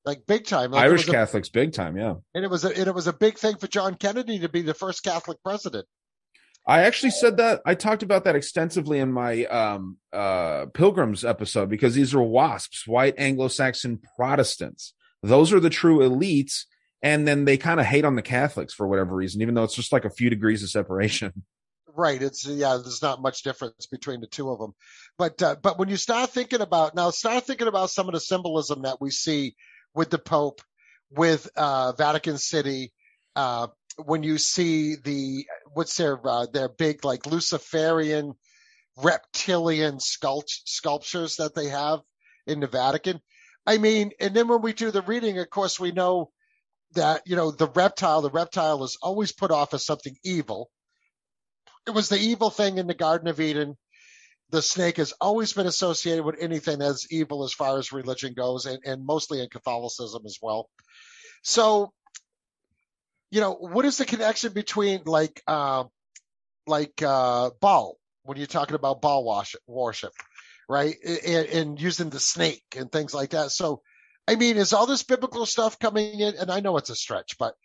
Like big time, like Irish a, Catholics, big time, yeah. And it was a, and it was a big thing for John Kennedy to be the first Catholic president. I actually said that. I talked about that extensively in my um, uh, Pilgrims episode, because these are WASPs, white Anglo-Saxon Protestants. Those are the true elites. And then they kind of hate on the Catholics for whatever reason, even though it's just like a few degrees of separation. Right. It's yeah, there's not much difference between the two of them. But uh, but when you start thinking about now, start thinking about some of the symbolism that we see with the Pope, with uh, Vatican City. Uh, when you see the what's their uh, their big like Luciferian reptilian sculpt- sculptures that they have in the Vatican. I mean, and then when we do the reading, of course, we know that, you know, the reptile, the reptile is always put off as something evil. It was the evil thing in the Garden of Eden. The snake has always been associated with anything that's evil as far as religion goes, and, and mostly in Catholicism as well. So, you know, what is the connection between like uh, like uh, Baal, when you're talking about Baal worship, right, and, and using the snake and things like that? So, I mean, is all this biblical stuff coming in? And I know it's a stretch, but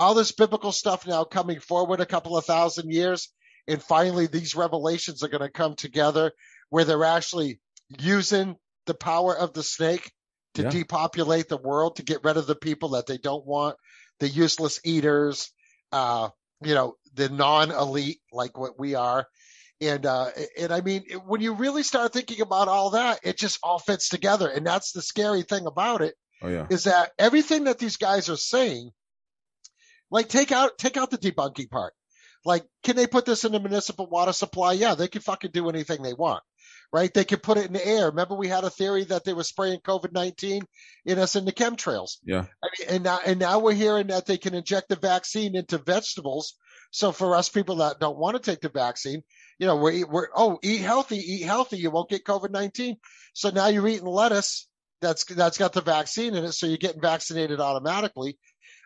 all this biblical stuff now coming forward a couple of thousand years, and finally these revelations are going to come together where they're actually using the power of the snake to yeah. depopulate the world, to get rid of the people that they don't want, the useless eaters, uh, you know, the non-elite like what we are. And, uh, and I mean, when you really start thinking about all that, it just all fits together. And that's the scary thing about it oh, yeah. is that everything that these guys are saying, like take out, take out the debunking part. Like, can they put this in the municipal water supply? Yeah, they can fucking do anything they want, right? They can put it in the air. Remember, we had a theory that they were spraying COVID nineteen in us in the chemtrails. Yeah. I mean, and now, and now we're hearing that they can inject the vaccine into vegetables. So for us people that don't want to take the vaccine, you know, we're, we're oh, eat healthy, eat healthy. You won't get COVID nineteen. So now you're eating lettuce that's that's got the vaccine in it, so you're getting vaccinated automatically.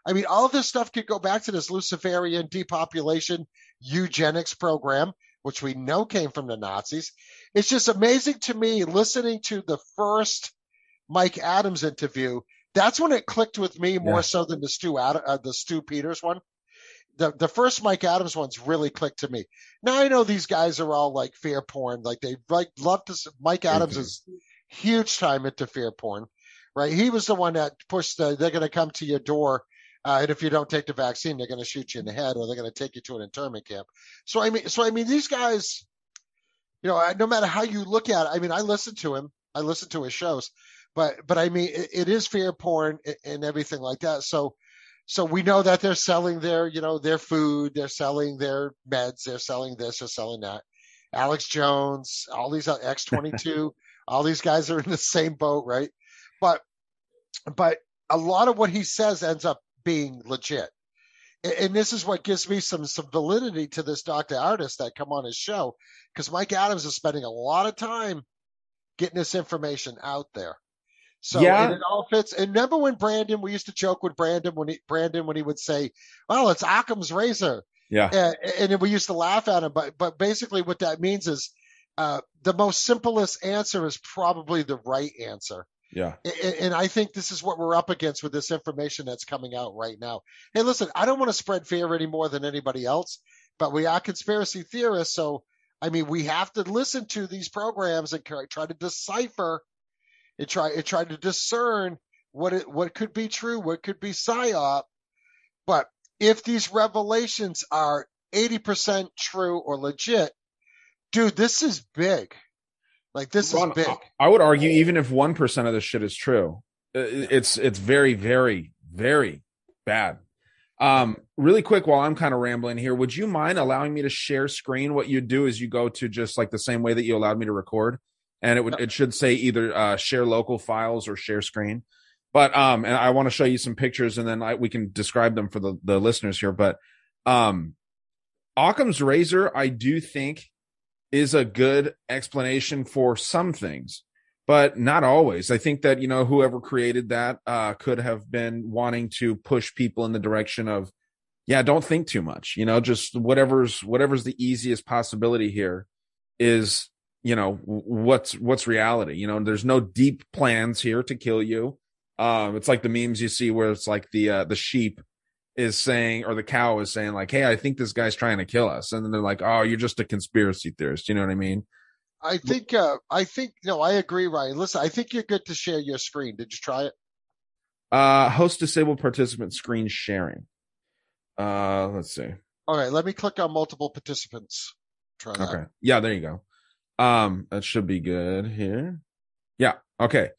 I mean, all of this stuff could go back to this Luciferian depopulation eugenics program, which we know came from the Nazis. It's just amazing to me listening to the first Mike Adams interview. That's when it clicked with me more yeah. so than the Stu uh, the Stu Peters one. The the first Mike Adams ones really clicked to me. Now I know these guys are all like fear porn, like they like love to. Mike Adams is huge time into fear porn, right? He was the one that pushed the they're going to come to your door, uh, and if you don't take the vaccine, they're going to shoot you in the head, or they're going to take you to an internment camp. So I mean, so I mean, these guys, you know, no matter how you look at it, I mean, I listen to him, I listen to his shows, but but I mean, it, it is fear porn and everything like that. So. So we know that they're selling their, you know, their food, they're selling their meds, they're selling this, they're selling that. Alex Jones, all these X twenty-two, all these guys are in the same boat, right? But but a lot of what he says ends up being legit. And, and this is what gives me some, some validity to this Doctor Ardis that come on his show, because Mike Adams is spending a lot of time getting this information out there. So yeah. and it all fits. And remember when Brandon, we used to joke with Brandon when he, Brandon when he would say, "Well, it's Occam's razor." Yeah. And, and then we used to laugh at him. But but basically what that means is uh, the most simplest answer is probably the right answer. Yeah. And, and I think this is what we're up against with this information that's coming out right now. Hey, listen, I don't want to spread fear any more than anybody else, but we are conspiracy theorists. So, I mean, we have to listen to these programs and try to decipher. It tried it tried to discern what it what could be true, what could be psyop. But if these revelations are eighty percent true or legit, dude, this is big. Like this Ron, is big. I would argue even if one percent of this shit is true, it's it's very, very, very bad. Um, really quick, while I'm kind of rambling here, would you mind allowing me to share screen? What you do is you go to just like the same way that you allowed me to record. And it would it should say either uh, share local files or share screen. But um, and I want to show you some pictures, and then I, we can describe them for the, the listeners here. But um, Occam's razor, I do think, is a good explanation for some things, but not always. I think that, you know, whoever created that uh, could have been wanting to push people in the direction of, yeah, don't think too much. You know, just whatever's whatever's the easiest possibility here is. You know, what's what's reality? You know, there's no deep plans here to kill you. Um, it's like the memes you see where it's like the uh, the sheep is saying, or the cow is saying, like, hey, I think this guy's trying to kill us. And then they're like, oh, you're just a conspiracy theorist. You know what I mean? I think, uh, I think, no, I agree, Ryan. Listen, I think you're good to share your screen. Did you try it? Uh, host disabled participant screen sharing. Uh, let's see. All right, let me click on multiple participants. Try that. Okay. Yeah, there you go. Um, that should be good here. Yeah. Okay.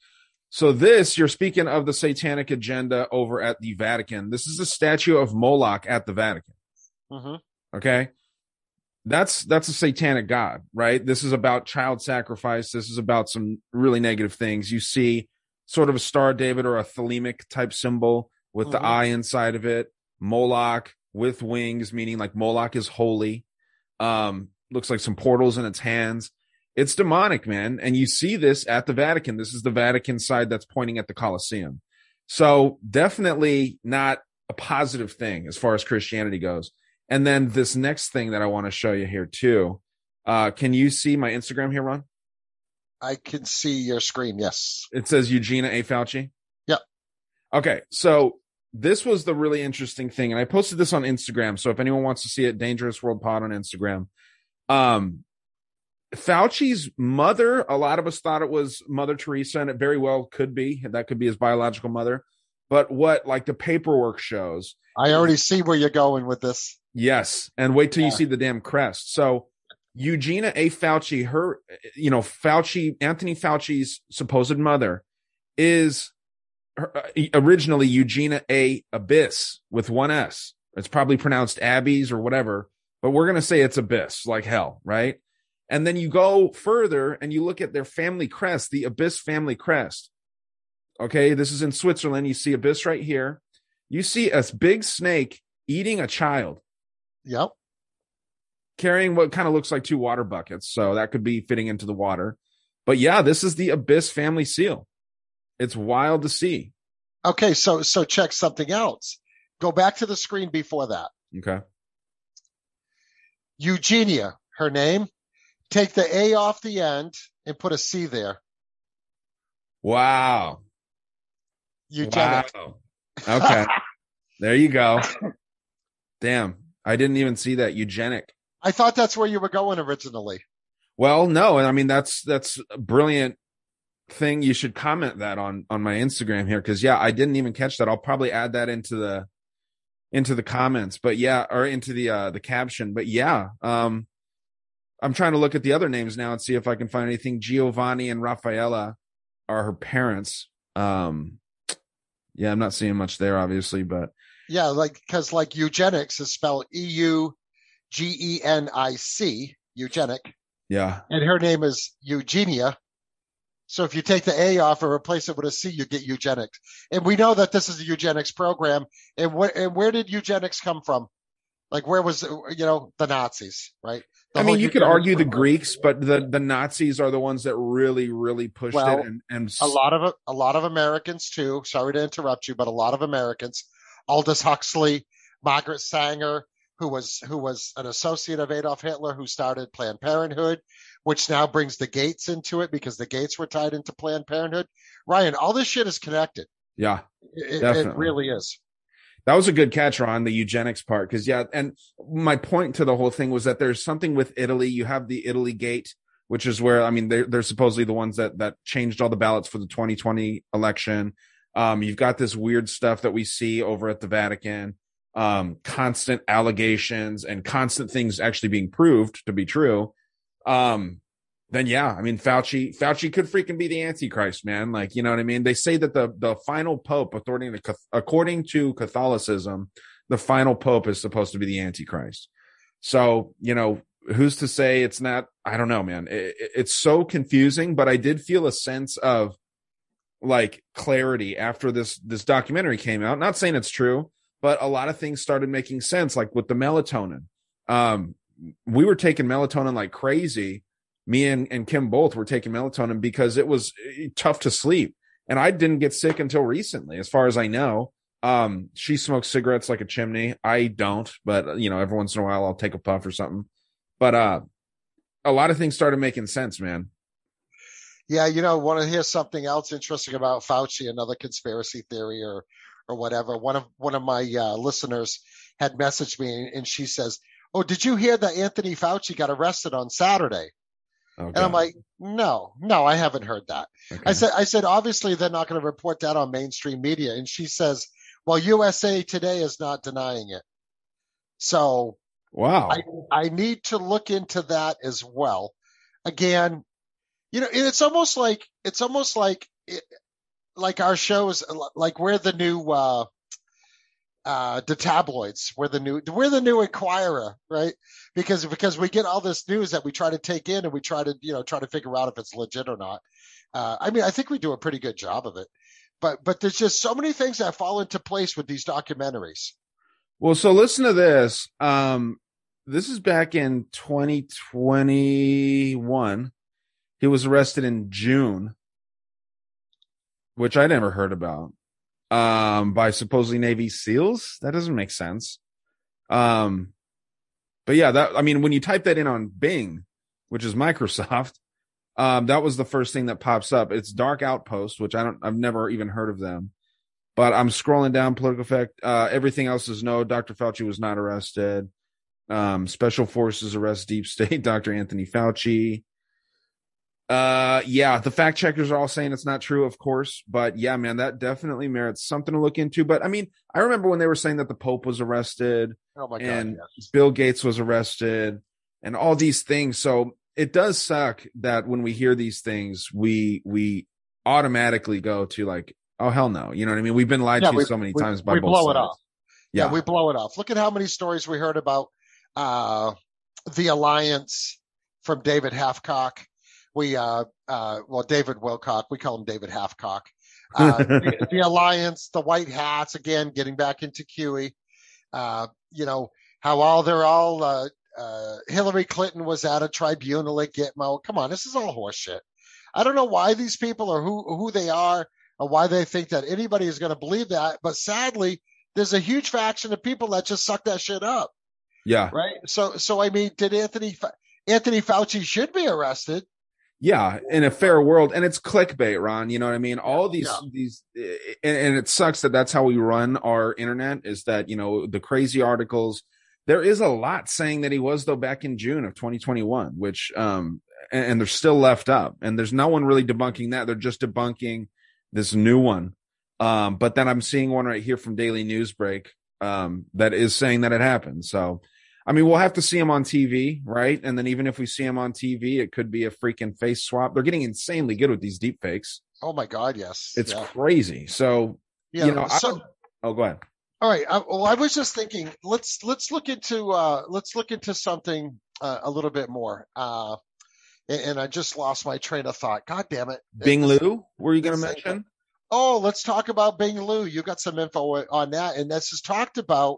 So this, you're speaking of the satanic agenda over at the Vatican. This is a statue of Moloch at the Vatican. Mm-hmm. Okay. That's that's a satanic god, right? This is about child sacrifice. This is about some really negative things. You see sort of a Star of David or a thelemic type symbol with mm-hmm. the eye inside of it. Moloch with wings, meaning like Moloch is holy. Um, looks like some portals in its hands. It's demonic, man. And you see this at the Vatican. This is the Vatican side that's pointing at the Colosseum. So definitely not a positive thing as far as Christianity goes. And then this next thing that I want to show you here too. Uh, can you see my Instagram here, Ron? I can see your screen, yes. It says Eugenia A. Fauci? Yeah. Okay, so this was the really interesting thing, and I posted this on Instagram, so if anyone wants to see it, Dangerous World Pod on Instagram. Um, Fauci's mother, a lot of us thought it was Mother Teresa, and it very well could be. That could be his biological mother. But what, like, the paperwork shows. I already see where you're going with this. Yes, and wait till yeah. you see the damn crest. So Eugenia A. Fauci, her, you know, Fauci, Anthony Fauci's supposed mother is her, originally Eugenia A. Abyss with one S. It's probably pronounced Abby's or whatever, but we're going to say it's Abyss, like hell, right? And then you go further and you look at their family crest, the Abyss family crest. Okay, this is in Switzerland. You see Abyss right here. You see a big snake eating a child. Yep. Carrying what kind of looks like two water buckets, so that could be fitting into the water. But yeah, this is the Abyss family seal. It's wild to see. Okay, so so check something else. Go back to the screen before that. Okay. Eugenia, her name. Take the A off the end and put a C there. Wow. Eugenic. Wow. Okay. There you go. Damn. I didn't even see that. Eugenic. I thought that's where you were going originally. Well, no, and I mean that's that's a brilliant thing. You should comment that on on my Instagram here, because yeah, I didn't even catch that. I'll probably add that into the into the comments, but yeah, or into the uh, the caption. But yeah, um, I'm trying to look at the other names now and see if I can find anything. Giovanni and Raffaella are her parents. Um, yeah, I'm not seeing much there, obviously, but. Yeah, like because like eugenics is spelled E U G E N I C, eugenic. Yeah. And her name is Eugenia. So if you take the A off and replace it with a C, you get eugenics. And we know that this is a eugenics program. And, wh- and where did eugenics come from? Like where was, you know, the Nazis, right? The I mean, you could argue program. The Greeks, but the, the Nazis are the ones that really, really pushed well, it. And, and a lot of a lot of Americans too. Sorry to interrupt you, but a lot of Americans. Aldous Huxley, Margaret Sanger, who was who was an associate of Adolf Hitler, who started Planned Parenthood, which now brings the Gates into it because the Gates were tied into Planned Parenthood. Ryan, all this shit is connected. Yeah, it, it really is. That was a good catch, Ron, the eugenics part, because yeah, and my point to the whole thing was that there's something with Italy. You have the Italy Gate, which is where I mean they're they're supposedly the ones that that changed all the ballots for the twenty twenty election. Um, you've got this weird stuff that we see over at the Vatican, um, constant allegations and constant things actually being proved to be true. Um, then, yeah, I mean, Fauci, Fauci could freaking be the Antichrist, man. Like, you know what I mean? They say that the, the final Pope, according to, according to Catholicism, the final Pope is supposed to be the Antichrist. So, you know, who's to say it's not? I don't know, man. It, it, it's so confusing, but I did feel a sense of like clarity after this this documentary came out. Not saying it's true, but a lot of things started making sense, like with the melatonin. Um we were taking melatonin like crazy. Me and, and Kim both were taking melatonin because it was tough to sleep, and I didn't get sick until recently, as far as I know. Um she smokes cigarettes like a chimney. I don't, but you know, every once in a while I'll take a puff or something. But uh a lot of things started making sense, man. Yeah, you know, want to hear something else interesting about Fauci, another conspiracy theory or or whatever. One of one of my uh, listeners had messaged me, and she says, "Oh, did you hear that Anthony Fauci got arrested on Saturday?" Okay. And I'm like, no, no, I haven't heard that. Okay. I said, I said, obviously they're not going to report that on mainstream media. And she says, well, U S A Today is not denying it. So wow, I, I need to look into that as well. Again, you know, it's almost like it's almost like it, like our shows, like we're the new uh, uh, the tabloids, we're the new we're the new Inquirer, right? Because because we get all this news that we try to take in, and we try to you know try to figure out if it's legit or not. Uh, I mean, I think we do a pretty good job of it, but but there's just so many things that fall into place with these documentaries. Well, so listen to this. Um, this is back in twenty twenty-one. He was arrested in June, which I never heard about, um, by supposedly Navy SEALs. That doesn't make sense. Um, but yeah, that I mean, when you type that in on Bing, which is Microsoft, um, that was the first thing that pops up. It's Dark Outpost, which I don't, I've never even heard of them. But I'm scrolling down, political effect. Uh, everything else is no. Doctor Fauci was not arrested. Um, special forces arrest deep state Doctor Anthony Fauci. Uh, yeah, the fact checkers are all saying it's not true, of course. But yeah, man, that definitely merits something to look into. But I mean, I remember when they were saying that the Pope was arrested, oh my God, and yes, Bill Gates was arrested, and all these things. So it does suck that when we hear these things, we we automatically go to like, oh, hell no. You know what I mean? We've been lied yeah, to we, so many we, times by we both blow sides. It off. Yeah. yeah, we blow it off. Look at how many stories we heard about uh, the alliance from David Halfcock. We, uh, uh, well, David Wilcock, we call him David Halfcock. Uh, the, the alliance, the white hats, again, getting back into Q E. Uh, you know, how all they're all, uh, uh, Hillary Clinton was at a tribunal at Gitmo. Come on, this is all horseshit. I don't know why these people are who, who they are, or why they think that anybody is going to believe that. But sadly, there's a huge faction of people that just suck that shit up. Yeah. Right. So, so I mean, did Anthony, Anthony Fauci should be arrested. Yeah. In a fair world. And it's clickbait, Ron. You know what I mean? All these, yeah. these, and, and it sucks that that's how we run our internet, is that, you know, the crazy articles. There is a lot saying that he was, though, back in June of twenty twenty-one, which, um, and, and they're still left up, and there's no one really debunking that. They're just debunking this new one. Um, but then I'm seeing one right here from Daily Newsbreak um, that is saying that it happened. So, I mean, we'll have to see him on T V, right? And then even if we see him on T V, it could be a freaking face swap. They're getting insanely good with these deep fakes. Oh, my God, yes. It's yeah. crazy. So, yeah, you know, so, I, oh, go ahead. All right. I, well, I was just thinking, let's let's look into uh, let's look into something uh, a little bit more. Uh And I just lost my train of thought. God damn it. Bing Liu, were you going to mention? Oh, let's talk about Bing Liu. You got some info on that. And this is talked about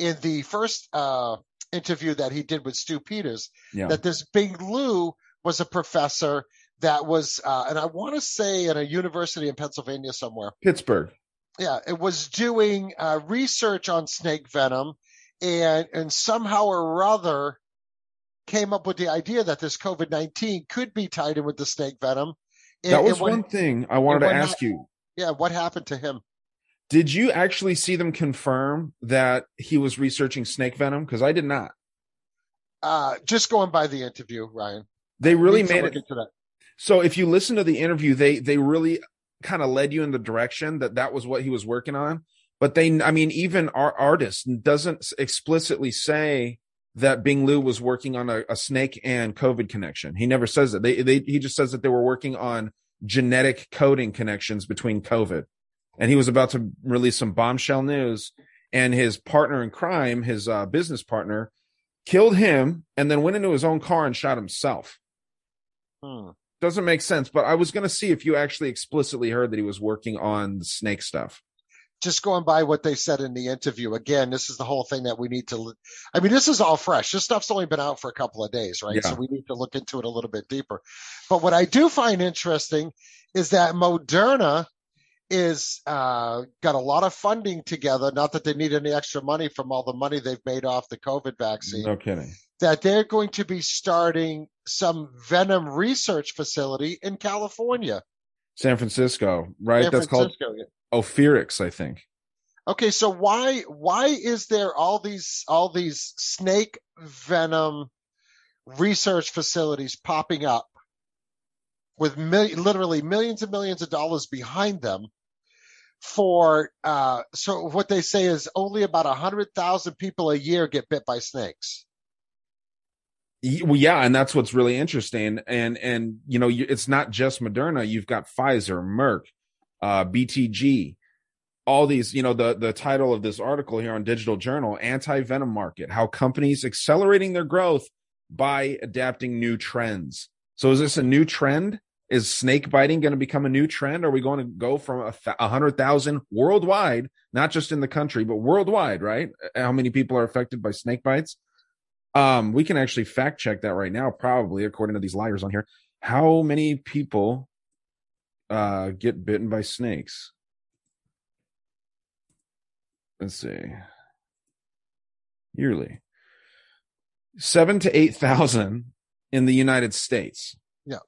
in the first uh, interview that he did with Stu Peters, yeah. that this Bing Liu was a professor that was, uh, and I want to say at a university in Pennsylvania somewhere. Pittsburgh. Yeah, it was doing uh, research on snake venom, and and somehow or other came up with the idea that this COVID nineteen could be tied in with the snake venom. And, that was what, one thing I wanted to ask ha- you. Yeah, what happened to him? Did you actually see them confirm that he was researching snake venom? Because I did not. Uh, just going by the interview, Ryan. They really made it. Into that. So if you listen to the interview, they they really kind of led you in the direction that that was what he was working on. But they, I mean, even our artist doesn't explicitly say that Bing Liu was working on a, a snake and COVID connection. He never says that. They, they, he just says that they were working on genetic coding connections between COVID. And he was about to release some bombshell news, and his partner in crime, his uh, business partner, killed him and then went into his own car and shot himself. Hmm. Doesn't make sense, but I was going to see if you actually explicitly heard that he was working on the snake stuff. Just going by what they said in the interview, again, this is the whole thing that we need to, I mean, this is all fresh. This stuff's only been out for a couple of days, right? Yeah. So we need to look into it a little bit deeper. But what I do find interesting is that Moderna is uh, got a lot of funding together, not that they need any extra money from all the money they've made off the COVID vaccine. No kidding. That they're going to be starting some venom research facility in California. San Francisco, right? San That's Francisco, called yeah. Ophirix, I think. Okay, so why why is there all these all these snake venom research facilities popping up with mil- literally millions and millions of dollars behind them for uh, so what they say is only about one hundred thousand people a year get bit by snakes? Well, yeah, and that's what's really interesting. And, and you know, it's not just Moderna. You've got Pfizer, Merck, uh, B T G. All these, you know, the, the title of this article here on Digital Journal, Anti-Venom Market, How Companies Accelerating Their Growth by Adapting New Trends. So is this a new trend? Is snake biting going to become a new trend? Are we going to go from one hundred thousand worldwide, not just in the country, but worldwide, right? How many people are affected by snake bites? Um, we can actually fact check that right now, probably, according to these liars on here. How many people uh, get bitten by snakes? Let's see. Yearly, seven to eight thousand in the United States. Yeah.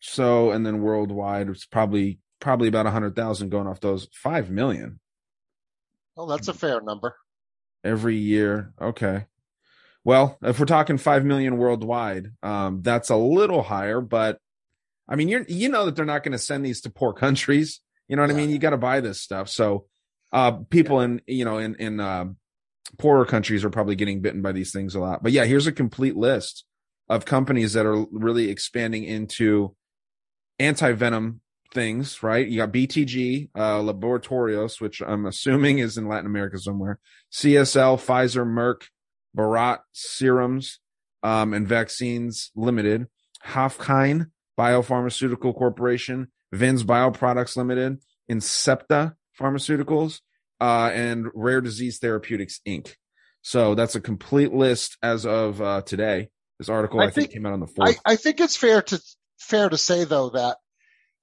So, and then worldwide, it's probably probably about a hundred thousand going off those five million. Well, that's a fair number. Every year, okay. Well, if we're talking five million worldwide, um, that's a little higher. But I mean, you you know that they're not going to send these to poor countries. You know what yeah. I mean? You got to buy this stuff. So. Uh, people yeah. in, you know, in, in uh, poorer countries are probably getting bitten by these things a lot. But yeah, here's a complete list of companies that are really expanding into anti-venom things, right? You got B T G, uh, Laboratorios, which I'm assuming is in Latin America somewhere, C S L, Pfizer, Merck, Bharat Serums um, and Vaccines Limited, Hofkine Biopharmaceutical Corporation, Vins Bioproducts Limited, Incepta Pharmaceuticals, uh, and Rare Disease Therapeutics, Incorporated. So that's a complete list as of uh, today. This article, I, I think, think, came out on the fourth. I, I think it's fair to fair to say, though, that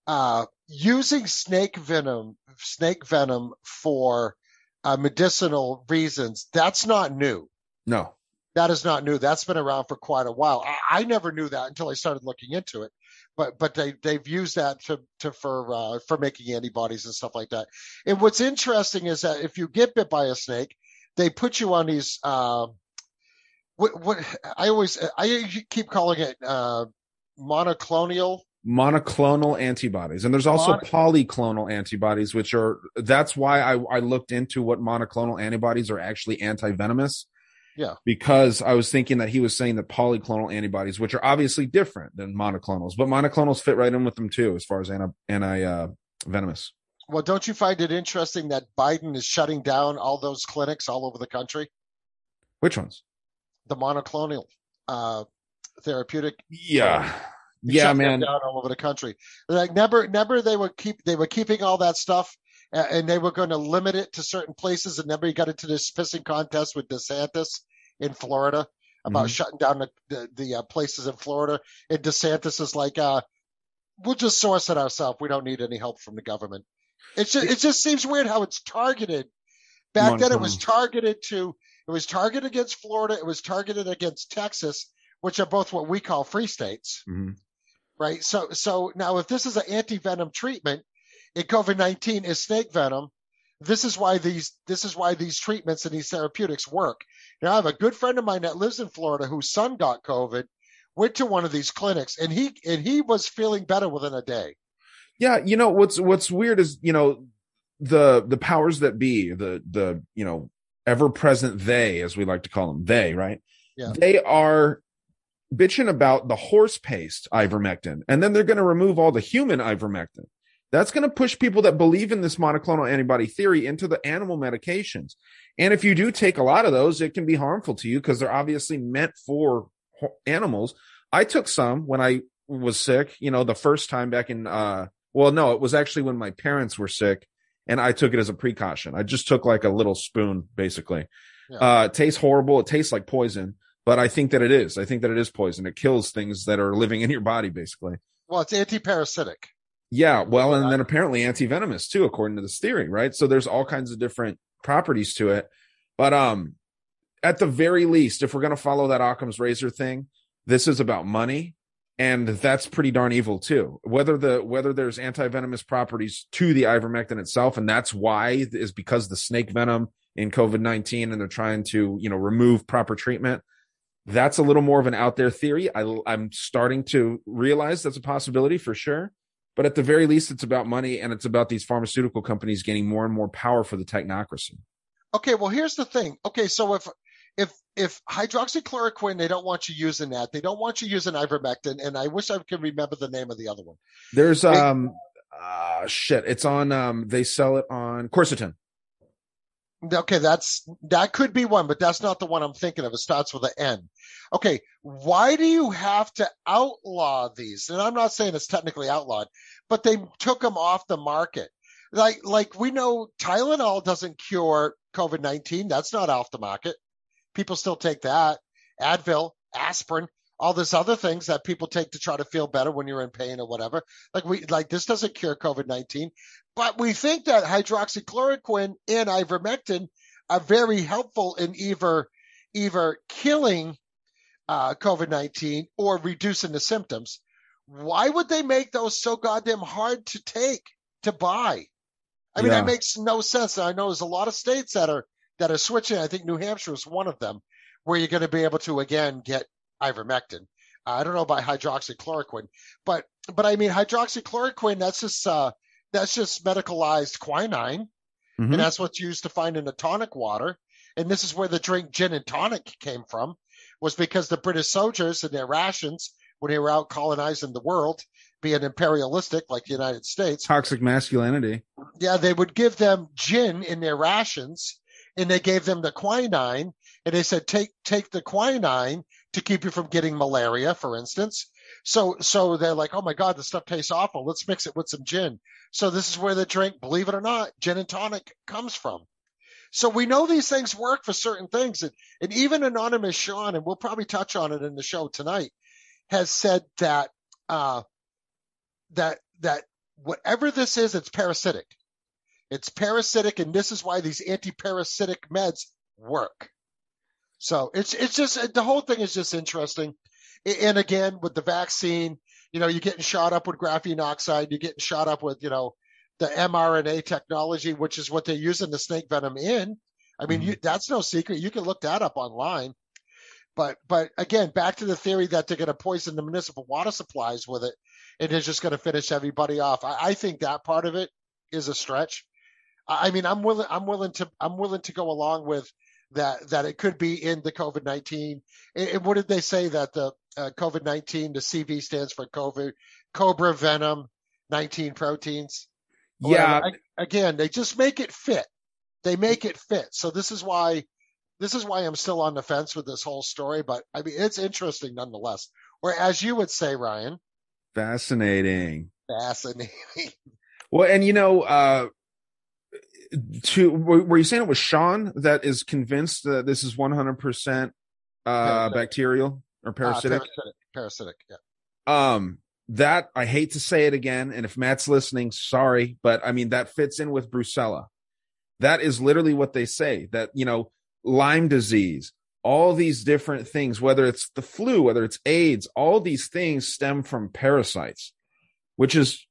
uh, using snake venom, snake venom for uh, medicinal reasons, that's not new. No. That is not new. That's been around for quite a while. I, I never knew that until I started looking into it. But but they, they've used that to, to for uh, for making antibodies and stuff like that. And what's interesting is that if you get bit by a snake, they put you on these. Uh, what what I always I keep calling it uh, monoclonal monoclonal antibodies, and there's also Mon- polyclonal antibodies, which are that's why I, I looked into what monoclonal antibodies are actually anti-venomous. Yeah, because I was thinking that he was saying that polyclonal antibodies, which are obviously different than monoclonals, but monoclonals fit right in with them too, as far as anti, anti uh, venomous. Well, don't you find it interesting that Biden is shutting down all those clinics all over the country? Which ones? The monoclonal uh, therapeutic. Yeah, He's yeah, man, down all over the country. Like, remember, remember they were keep they were keeping all that stuff. And they were going to limit it to certain places. And then we got into this pissing contest with DeSantis in Florida about mm-hmm. shutting down the the, the uh, places in Florida. And DeSantis is like, uh, we'll just source it ourselves. We don't need any help from the government. It's just, it just seems weird how it's targeted. Back Montana. Then it was targeted to – it was targeted against Florida. It was targeted against Texas, which are both what we call free states. Mm-hmm. Right? So, so now if this is an anti-venom treatment, and COVID nineteen is snake venom. This is why these this is why these treatments and these therapeutics work. Now I have a good friend of mine that lives in Florida whose son got COVID, went to one of these clinics, and he and he was feeling better within a day. Yeah, you know what's what's weird is you know the the powers that be, the the you know ever present they, as we like to call them, they right? Yeah. They are bitching about the horse paste ivermectin, and then they're going to remove all the human ivermectin. That's going to push people that believe in this monoclonal antibody theory into the animal medications. And if you do take a lot of those, it can be harmful to you because they're obviously meant for animals. I took some when I was sick, you know, the first time back in, uh, well, no, it was actually when my parents were sick and I took it as a precaution. I just took like a little spoon, basically. Yeah. Uh, it tastes horrible. It tastes like poison, but I think that it is. I think that it is poison. It kills things that are living in your body, basically. Well, it's anti-parasitic. Yeah, well, and then apparently anti-venomous too, according to this theory, right? So there's all kinds of different properties to it. But um, at the very least, if we're going to follow that Occam's razor thing, this is about money. And that's pretty darn evil too. Whether the whether there's anti-venomous properties to the ivermectin itself, and that's why is because the snake venom in COVID nineteen, and they're trying to, you know, remove proper treatment. That's a little more of an out there theory. I, I'm starting to realize that's a possibility for sure. But at the very least, it's about money, and it's about these pharmaceutical companies gaining more and more power for the technocracy. Okay, well, here's the thing. Okay, so if If if hydroxychloroquine, they don't want you using that. They don't want you using ivermectin. And I wish I could remember the name of the other one. There's they, um uh shit. It's on um they sell it on quercetin. Okay, that's that could be one, but that's not the one I'm thinking of. It starts with an N. Okay, why do you have to outlaw these? And I'm not saying it's technically outlawed, but they took them off the market. Like like we know Tylenol doesn't cure COVID nineteen. That's not off the market. People still take that, Advil, aspirin, all these other things that people take to try to feel better when you're in pain or whatever. Like we, like this doesn't cure COVID nineteen, but we think that hydroxychloroquine and ivermectin are very helpful in either, either killing uh, COVID nineteen or reducing the symptoms. Why would they make those so goddamn hard to take, to buy? I mean, yeah. That makes no sense. I know there's a lot of states that are that are switching. I think New Hampshire is one of them, where you're going to be able to, again, get ivermectin. Uh, I don't know about hydroxychloroquine, but, but I mean, hydroxychloroquine, that's just, uh, that's just medicalized quinine. Mm-hmm. And that's what's used to find in the tonic water. And this is where the drink gin and tonic came from, was because the British soldiers and their rations, when they were out colonizing the world, being imperialistic like the United States. Toxic masculinity. Yeah. They would give them gin in their rations. And they gave them the quinine, and they said, take take the quinine to keep you from getting malaria, for instance. So so they're like, oh, my God, this stuff tastes awful. Let's mix it with some gin. So this is where the drink, believe it or not, gin and tonic comes from. So we know these things work for certain things. And, and even Anonymous Sean, and we'll probably touch on it in the show tonight, has said that uh, that that whatever this is, it's parasitic. It's parasitic, and this is why these anti-parasitic meds work. So it's it's just – the whole thing is just interesting. And, again, with the vaccine, you know, you're getting shot up with graphene oxide. You're getting shot up with, you know, the mRNA technology, which is what they're using the snake venom in. I mean, mm-hmm. you, that's no secret. You can look that up online. But, but again, back to the theory that they're going to poison the municipal water supplies with it, and they're just going to finish everybody off. I, I think that part of it is a stretch. I mean, I'm willing. I'm willing to. I'm willing to go along with that. That it could be in the COVID nineteen. And what did they say that the uh, COVID nineteen, the C V stands for COVID, cobra venom, nineteen proteins. Yeah. I, again, they just make it fit. They make it fit. So this is why. This is why I'm still on the fence with this whole story. But I mean, it's interesting nonetheless. Or as you would say, Ryan. Fascinating. Fascinating. Well, and you know. Uh... To were you saying it was Sean that is convinced that this is one hundred percent uh, bacterial or parasitic? Uh, parasitic? Parasitic, yeah. Um, that I hate to say it again, and if Matt's listening, sorry, but I mean that fits in with Brucella. That is literally what they say. That you know, Lyme disease, all these different things, whether it's the flu, whether it's AIDS, all these things stem from parasites, which is.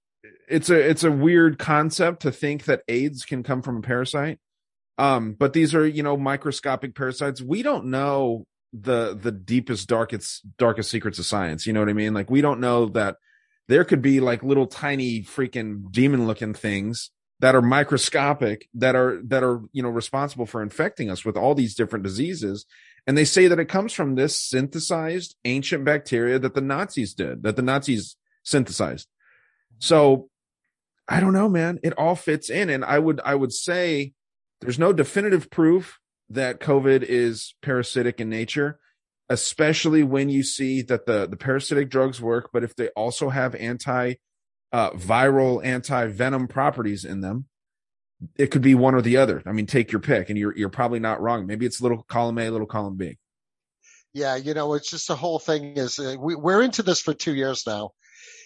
It's a it's a weird concept to think that AIDS can come from a parasite, um, but these are you know microscopic parasites. We don't know the the deepest darkest darkest secrets of science. You know what I mean? Like we don't know that there could be like little tiny freaking demon looking things that are microscopic that are that are you know responsible for infecting us with all these different diseases. And they say that it comes from this synthesized ancient bacteria that the Nazis did that the Nazis synthesized. So I don't know, man, it all fits in. And I would, I would say there's no definitive proof that COVID is parasitic in nature, especially when you see that the, the parasitic drugs work, but if they also have anti uh, viral, anti-venom properties in them, it could be one or the other. I mean, take your pick and you're, you're probably not wrong. Maybe it's little column A, little column B. Yeah. You know, it's just the whole thing is uh, we, we're into this for two years now.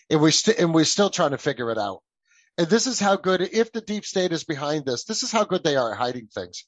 And we're, st- and we're still trying to figure it out. And this is how good, if the deep state is behind this, this is how good they are at hiding things.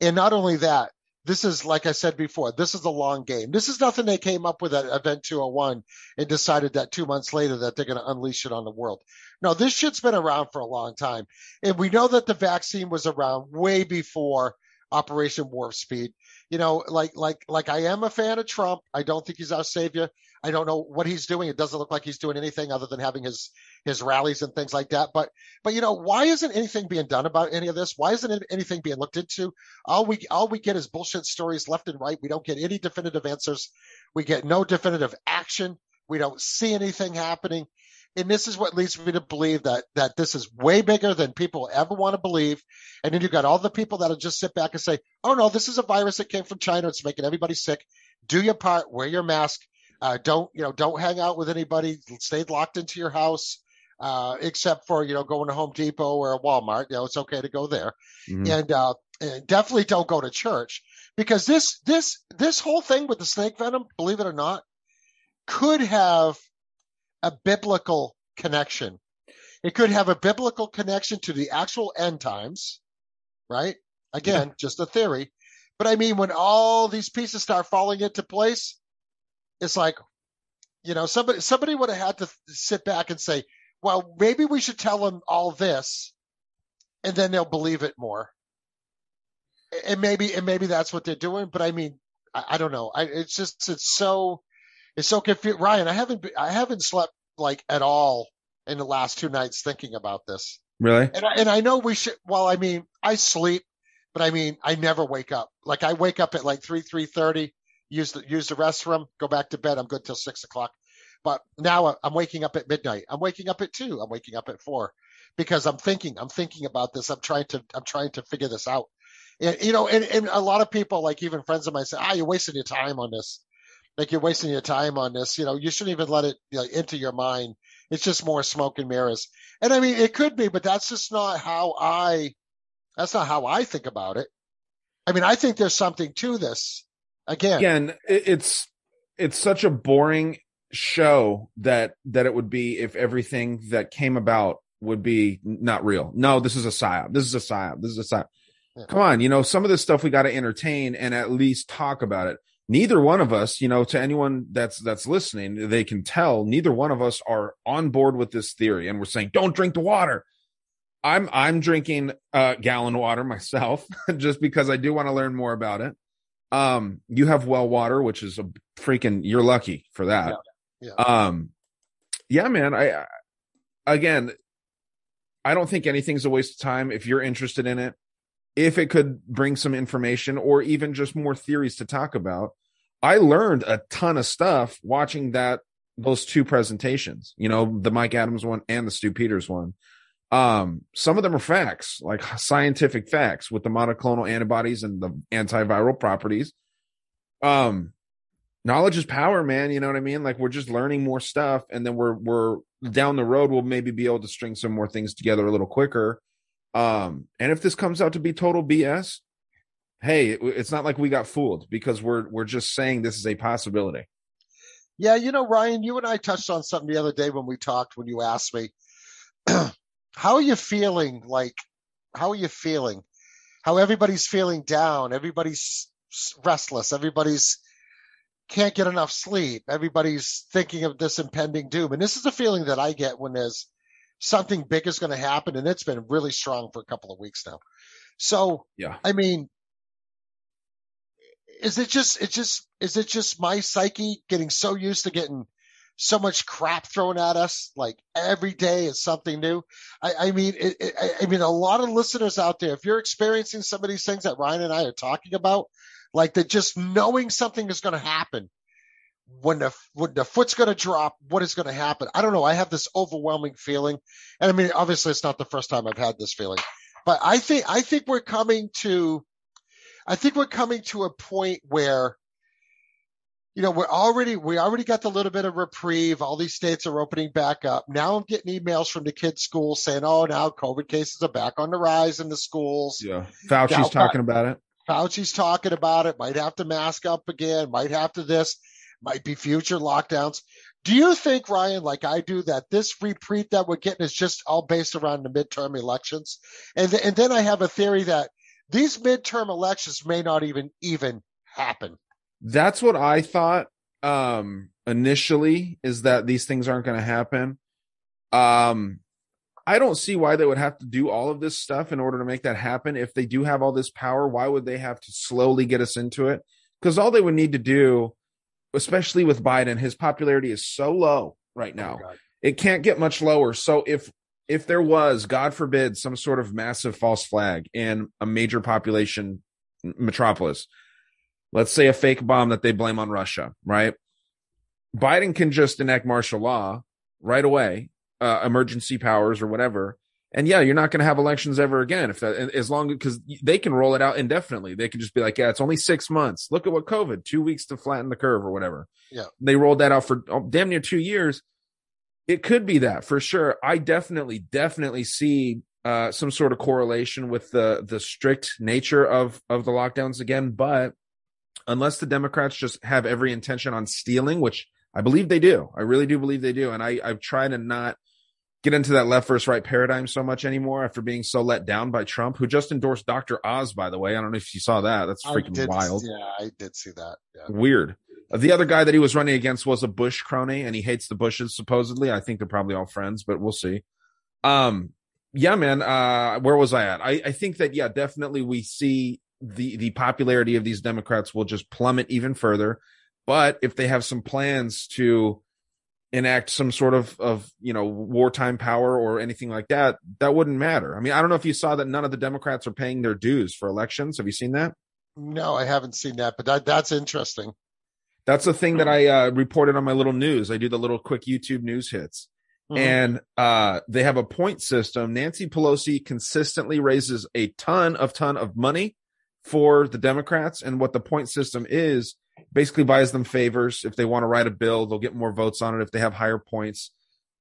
And not only that, This is, like I said before, this is a long game. This is nothing they came up with at Event two oh one and decided that two months later that they're going to unleash it on the world. No, this shit's been around for a long time. And we know that the vaccine was around way before Operation Warp Speed. You know, like like like I am a fan of Trump. I don't think he's our savior. I don't know what he's doing. It doesn't look like he's doing anything other than having his his rallies and things like that. But but you know, why isn't anything being done about any of this? Why isn't anything being looked into? All we all we get is bullshit stories left and right. We don't get any definitive answers. We get no definitive action. We don't see anything happening. And this is what leads me to believe that that this is way bigger than people ever want to believe. And then you've got all the people that'll just sit back and say, oh, no, this is a virus that came from China. It's making everybody sick. Do your part. Wear your mask. Uh, don't, you know, don't hang out with anybody. Stay locked into your house, uh, except for, you know, going to Home Depot or Walmart. You know, it's okay to go there. Mm-hmm. And, uh, and definitely don't go to church, because this this this whole thing with the snake venom, believe it or not, could have a biblical connection. It could have a biblical connection to the actual end times, right? Again, yeah. Just a theory. But I mean, when all these pieces start falling into place, it's like, you know, somebody somebody would have had to sit back and say, well, maybe we should tell them all this, and then they'll believe it more. And maybe and maybe that's what they're doing. But I mean, I, I don't know. I, it's just it's so. It's so confusing, Ryan. I haven't I haven't slept like at all in the last two nights thinking about this. Really? And I, and I know we should. Well, I mean, I sleep, but I mean, I never wake up. Like I wake up at like three three thirty, use the use the restroom, go back to bed. I'm good till six o'clock. But now I'm waking up at midnight. I'm waking up at two. I'm waking up at four because I'm thinking. I'm thinking about this. I'm trying to I'm trying to figure this out. And you know, and, and a lot of people, like even friends of mine, say, "Ah, you're wasting your time on this." Like you're wasting your time on this, you know. You shouldn't even let it, you know, into your mind. It's just more smoke and mirrors. And I mean, it could be, but that's just not how I. That's not how I think about it. I mean, I think there's something to this. Again, again, it's it's such a boring show that that it would be if everything that came about would be not real. No, this is a psyop. This is a psyop. This is a psyop. Yeah. Come on, you know, some of this stuff we got to entertain and at least talk about it. Neither one of us, you know, to anyone that's that's listening, they can tell neither one of us are on board with this theory. And we're saying, don't drink the water. I'm I'm drinking uh, gallon water myself just because I do want to learn more about it. Um, you have well water, which is a freaking, you're lucky for that. Yeah, yeah. Um, yeah man. I, I again, I don't think anything's a waste of time if you're interested in it. If it could bring some information or even just more theories to talk about. I learned a ton of stuff watching that those two presentations, you know, the Mike Adams one and the Stu Peters one. Um, some of them are facts, like scientific facts with the monoclonal antibodies and the antiviral properties. Um, knowledge is power, man. You know what I mean? Like we're just learning more stuff, and then we're we're down the road, we'll maybe be able to string some more things together a little quicker. Um, and if this comes out to be total B S, hey, it, it's not like we got fooled, because we're we're just saying this is a possibility. Yeah, you know, Ryan, you and I touched on something the other day when we talked, when you asked me, how are you feeling? Like, how are you feeling? How everybody's feeling down. Everybody's restless. Everybody's can't get enough sleep. Everybody's thinking of this impending doom. And this is the feeling that I get when there's something big is going to happen, and it's been really strong for a couple of weeks now. So, yeah. I mean, is it just, it's just, is it just my psyche getting so used to getting so much crap thrown at us? Like every day is something new. I, I mean, it, it, I mean, a lot of listeners out there, if you're experiencing some of these things that Ryan and I are talking about, like that, just knowing something is going to happen. When the when the foot's going to drop, what is going to happen? I don't know. I have this overwhelming feeling, and I mean, obviously, it's not the first time I've had this feeling, but I think I think we're coming to, I think we're coming to a point where, you know, we're already we already got the little bit of reprieve. All these states are opening back up. Now I'm getting emails from the kids' school saying, "Oh, now COVID cases are back on the rise in the schools." Yeah, Fauci's now, talking about it. Fauci's talking about it. Might have to mask up again. Might have to this. Might be future lockdowns. Do you think, Ryan, like I do, that this reprieve that we're getting is just all based around the midterm elections? And, th- and then I have a theory that these midterm elections may not even even happen. That's what I thought um, initially, is that these things aren't going to happen. Um, I don't see why they would have to do all of this stuff in order to make that happen. If they do have all this power, why would they have to slowly get us into it? Because all they would need to do, especially with Biden, his popularity is so low right now. Oh, it can't get much lower. So if if there was, God forbid, some sort of massive false flag in a major population metropolis, let's say a fake bomb that they blame on Russia, right? Biden can just enact martial law right away, uh, emergency powers or whatever. And yeah, you're not going to have elections ever again, if that, as long, because they can roll it out indefinitely. They can just be like, yeah, it's only six months. Look at what COVID, two weeks to flatten the curve or whatever. Yeah, they rolled that out for damn near two years. It could be that for sure. I definitely, definitely see uh, some sort of correlation with the the strict nature of of the lockdowns again. But unless the Democrats just have every intention on stealing, which I believe they do, I really do believe they do, and I, I've tried to not get into that left versus right paradigm so much anymore after being so let down by Trump, who just endorsed Doctor Oz, by the way. I don't know if you saw that. That's freaking I did, wild. Yeah, I did see that. Yeah. Weird. The other guy that he was running against was a Bush crony, and he hates the Bushes, supposedly. I think they're probably all friends, but we'll see. Um, yeah, man, uh, where was I at? I, I think that, yeah, definitely we see the, the popularity of these Democrats will just plummet even further. But if they have some plans to enact some sort of, of, you know, wartime power or anything like that, that wouldn't matter. I mean, I don't know if you saw that none of the Democrats are paying their dues for elections. Have you seen that? No, I haven't seen that, but that, that's interesting. That's the thing that I uh, reported on my little news. I do the little quick YouTube news hits. Mm-hmm. And uh, they have a point system. Nancy Pelosi consistently raises a ton of ton of money for the Democrats. And what the point system is, basically buys them favors. If they want to write a bill, they'll get more votes on it if they have higher points.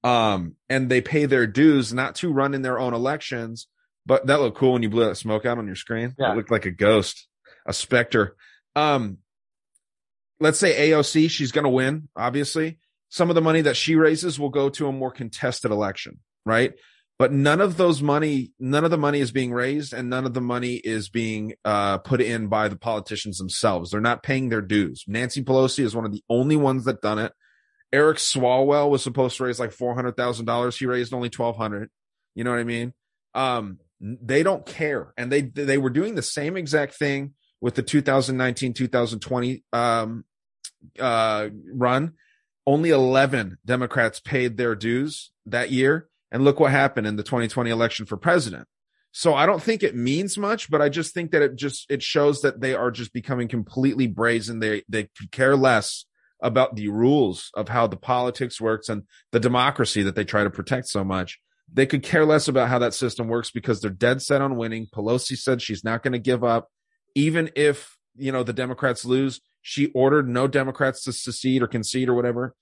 Um, and they pay their dues not to run in their own elections. But that looked cool when you blew that smoke out on your screen. Yeah. It looked like a ghost, a specter. Um Let's say A O C, she's going to win, obviously. Some of the money that she raises will go to a more contested election, right? But none of those money, none of the money is being raised, and none of the money is being uh, put in by the politicians themselves. They're not paying their dues. Nancy Pelosi is one of the only ones that done it. Eric Swalwell was supposed to raise like four hundred thousand dollars. He raised only twelve hundred dollars. You know what I mean? Um, they don't care. And they they were doing the same exact thing with the two thousand nineteen two thousand twenty um, uh, run. Only eleven Democrats paid their dues that year. And look what happened in the twenty twenty election for president. So I don't think it means much, but I just think that it just, it shows that they are just becoming completely brazen. They, they care less about the rules of how the politics works and the democracy that they try to protect so much. They could care less about how that system works because they're dead set on winning. Pelosi said she's not going to give up. Even if, you know, the Democrats lose, she ordered no Democrats to secede or concede or whatever.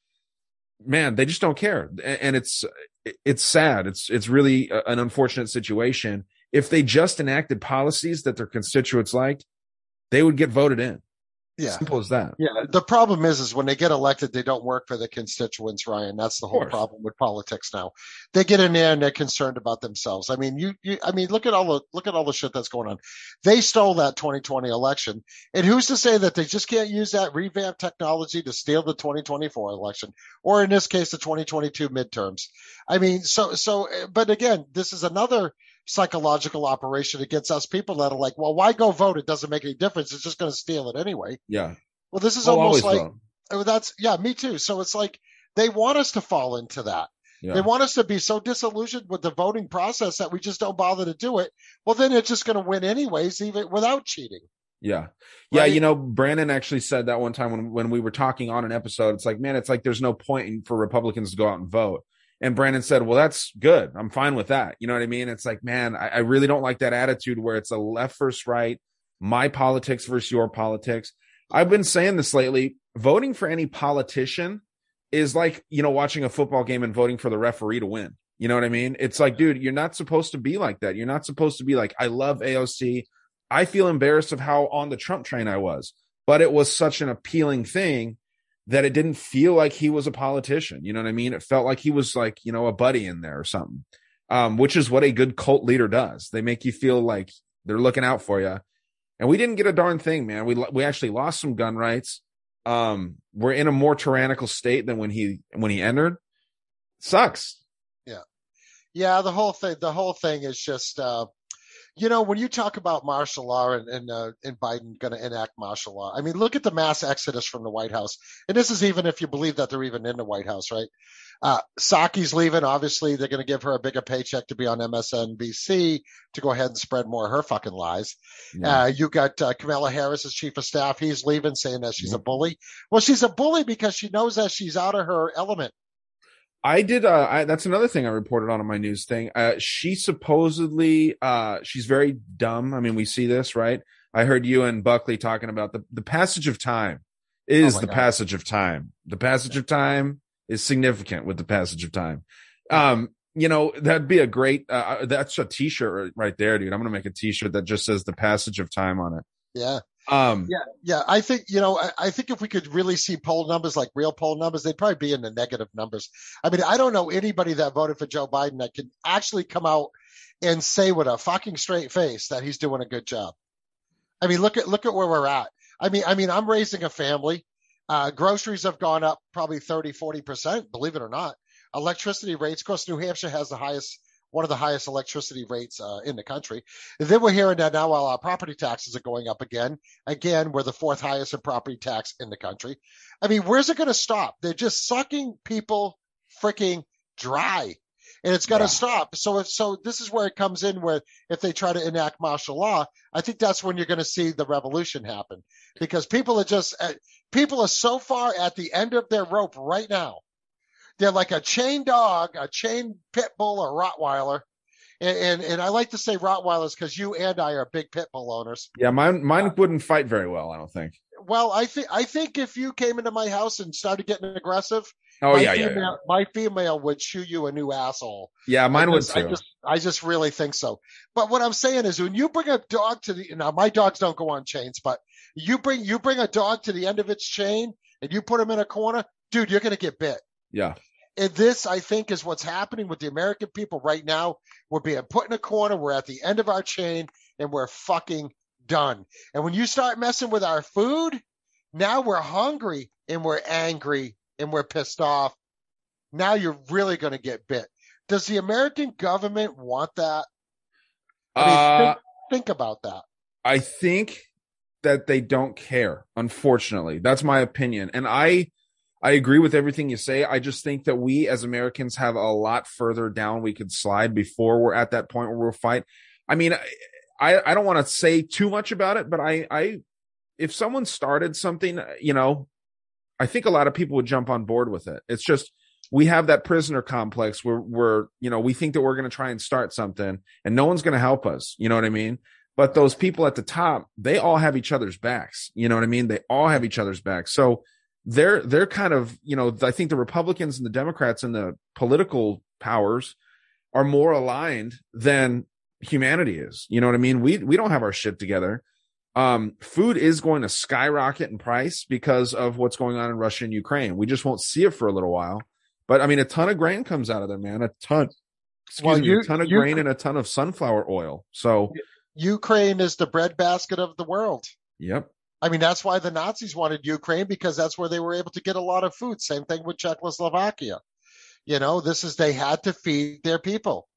Man, they just don't care. And it's, it's sad. It's, it's really an unfortunate situation. If they just enacted policies that their constituents liked, they would get voted in. Yeah. Simple as that. Yeah. The problem is, is when they get elected, they don't work for the constituents, Ryan. That's the whole problem with politics now. They get in there and they're concerned about themselves. I mean, you, you, I mean, look at all the, look at all the shit that's going on. They stole that twenty twenty election. And who's to say that they just can't use that revamped technology to steal the twenty twenty-four election, or in this case, the twenty twenty-two midterms? I mean, so, so, but again, this is another psychological operation against us people that are like, well, why go vote? It doesn't make any difference. It's just going to steal it anyway. Yeah. Well, this is I'll almost like, oh, that's, yeah, me too. So it's like, they want us to fall into that. Yeah. They want us to be so disillusioned with the voting process that we just don't bother to do it. Well, then it's just going to win anyways, even without cheating. Yeah. Yeah. Right? You know, Brandon actually said that one time when, when we were talking on an episode, it's like, man, it's like, there's no point for Republicans to go out and vote. And Brandon said, well, that's good. I'm fine with that. You know what I mean? It's like, man, I, I really don't like that attitude where it's a left versus right, my politics versus your politics. I've been saying this lately. Voting for any politician is like, you know, watching a football game and voting for the referee to win. You know what I mean? It's like, dude, you're not supposed to be like that. You're not supposed to be like, I love A O C. I feel embarrassed of how on the Trump train I was, but it was such an appealing thing that it didn't feel like he was a politician. You know what I mean? It felt like he was like, you know, a buddy in there or something, um, which is what a good cult leader does. They make you feel like They're looking out for you. And we didn't get a darn thing, man. We we actually lost some gun rights. Um, we're in a more tyrannical state than when he when he entered. Sucks. Yeah, yeah. The whole thing. The whole thing is just, uh, you know, when you talk about martial law and and, uh, and Biden going to enact martial law. I mean, look at the mass exodus from the White House. And this is even if you believe that they're even in the White House, right? Uh, Psaki's leaving. Obviously, they're going to give her a bigger paycheck to be on M S N B C to go ahead and spread more of her fucking lies. Yeah. Uh, you got uh, Kamala Harris as chief of staff. He's leaving, saying that she's yeah. a bully. Well, she's a bully because she knows that she's out of her element. I did. Uh, I, that's another thing I reported on in my news thing. Uh, she supposedly uh, she's very dumb. I mean, we see this, right? I heard you and Buckley talking about the, the passage of time is oh the God. passage of time. The passage yeah. of time. Is significant with the passage of time. Um, you know, that'd be a great, uh, that's a t-shirt right there, dude. I'm going to make a t-shirt that just says the passage of time on it. Yeah. Um, yeah. Yeah. I think, you know, I, I think if we could really see poll numbers, like real poll numbers, they'd probably be in the negative numbers. I mean, I don't know anybody that voted for Joe Biden that can actually come out and say with a fucking straight face that he's doing a good job. I mean, look at, look at where we're at. I mean, I mean, I'm raising a family. Uh, groceries have gone up probably thirty, forty percent, believe it or not. Electricity rates, of course, New Hampshire has the highest, one of the highest electricity rates uh, in the country. And then we're hearing that now all our property taxes are going up again. Again, we're the fourth highest in property tax in the country. I mean, where's it going to stop? They're just sucking people freaking dry. And it's got to yeah. stop. So if, so this is where it comes in, where if they try to enact martial law, I think that's when you're going to see the revolution happen, because people are just people are so far at the end of their rope right now. They're like a chained dog, a chained pit bull or Rottweiler. And, and, and I like to say Rottweilers because you and I are big pit bull owners. Yeah, mine mine wouldn't fight very well, I don't think. Well, I think I think if you came into my house and started getting aggressive, oh my yeah, female, yeah, yeah, my female would chew you a new asshole. Yeah, mine would too. I just, I just really think so. But what I'm saying is, when you bring a dog to the now, my dogs don't go on chains, but you bring you bring a dog to the end of its chain and you put him in a corner, dude, you're gonna get bit. Yeah. And this, I think, is what's happening with the American people right now. We're being put in a corner. We're at the end of our chain, and we're fucking done. And when you start messing with our food, now we're hungry, and we're angry, and we're pissed off. Now you're really going to get bit. Does the American government want that? I mean, uh, think, think about that. I think that they don't care, unfortunately. That's my opinion. And I... I agree with everything you say. I just think that we as Americans have a lot further down we could slide before we're at that point where we'll fight. I mean, I, I don't want to say too much about it, but I, I, if someone started something, you know, I think a lot of people would jump on board with it. It's just we have that prisoner complex where we're, you know, we think that we're going to try and start something and no one's going to help us. You know what I mean? But those people at the top, they all have each other's backs. You know what I mean? They all have each other's backs. So They're they're kind of, you know, I think the Republicans and the Democrats and the political powers are more aligned than humanity is. You know what I mean? We we don't have our shit together. Um, food is going to skyrocket in price because of what's going on in Russia and Ukraine. We just won't see it for a little while. But I mean, a ton of grain comes out of there, man. A ton. Excuse well, you, me, a ton of you, grain and a ton of sunflower oil. So Ukraine is the breadbasket of the world. Yep. I mean, that's why the Nazis wanted Ukraine, because that's where they were able to get a lot of food. Same thing with Czechoslovakia. You know, this is they had to feed their people.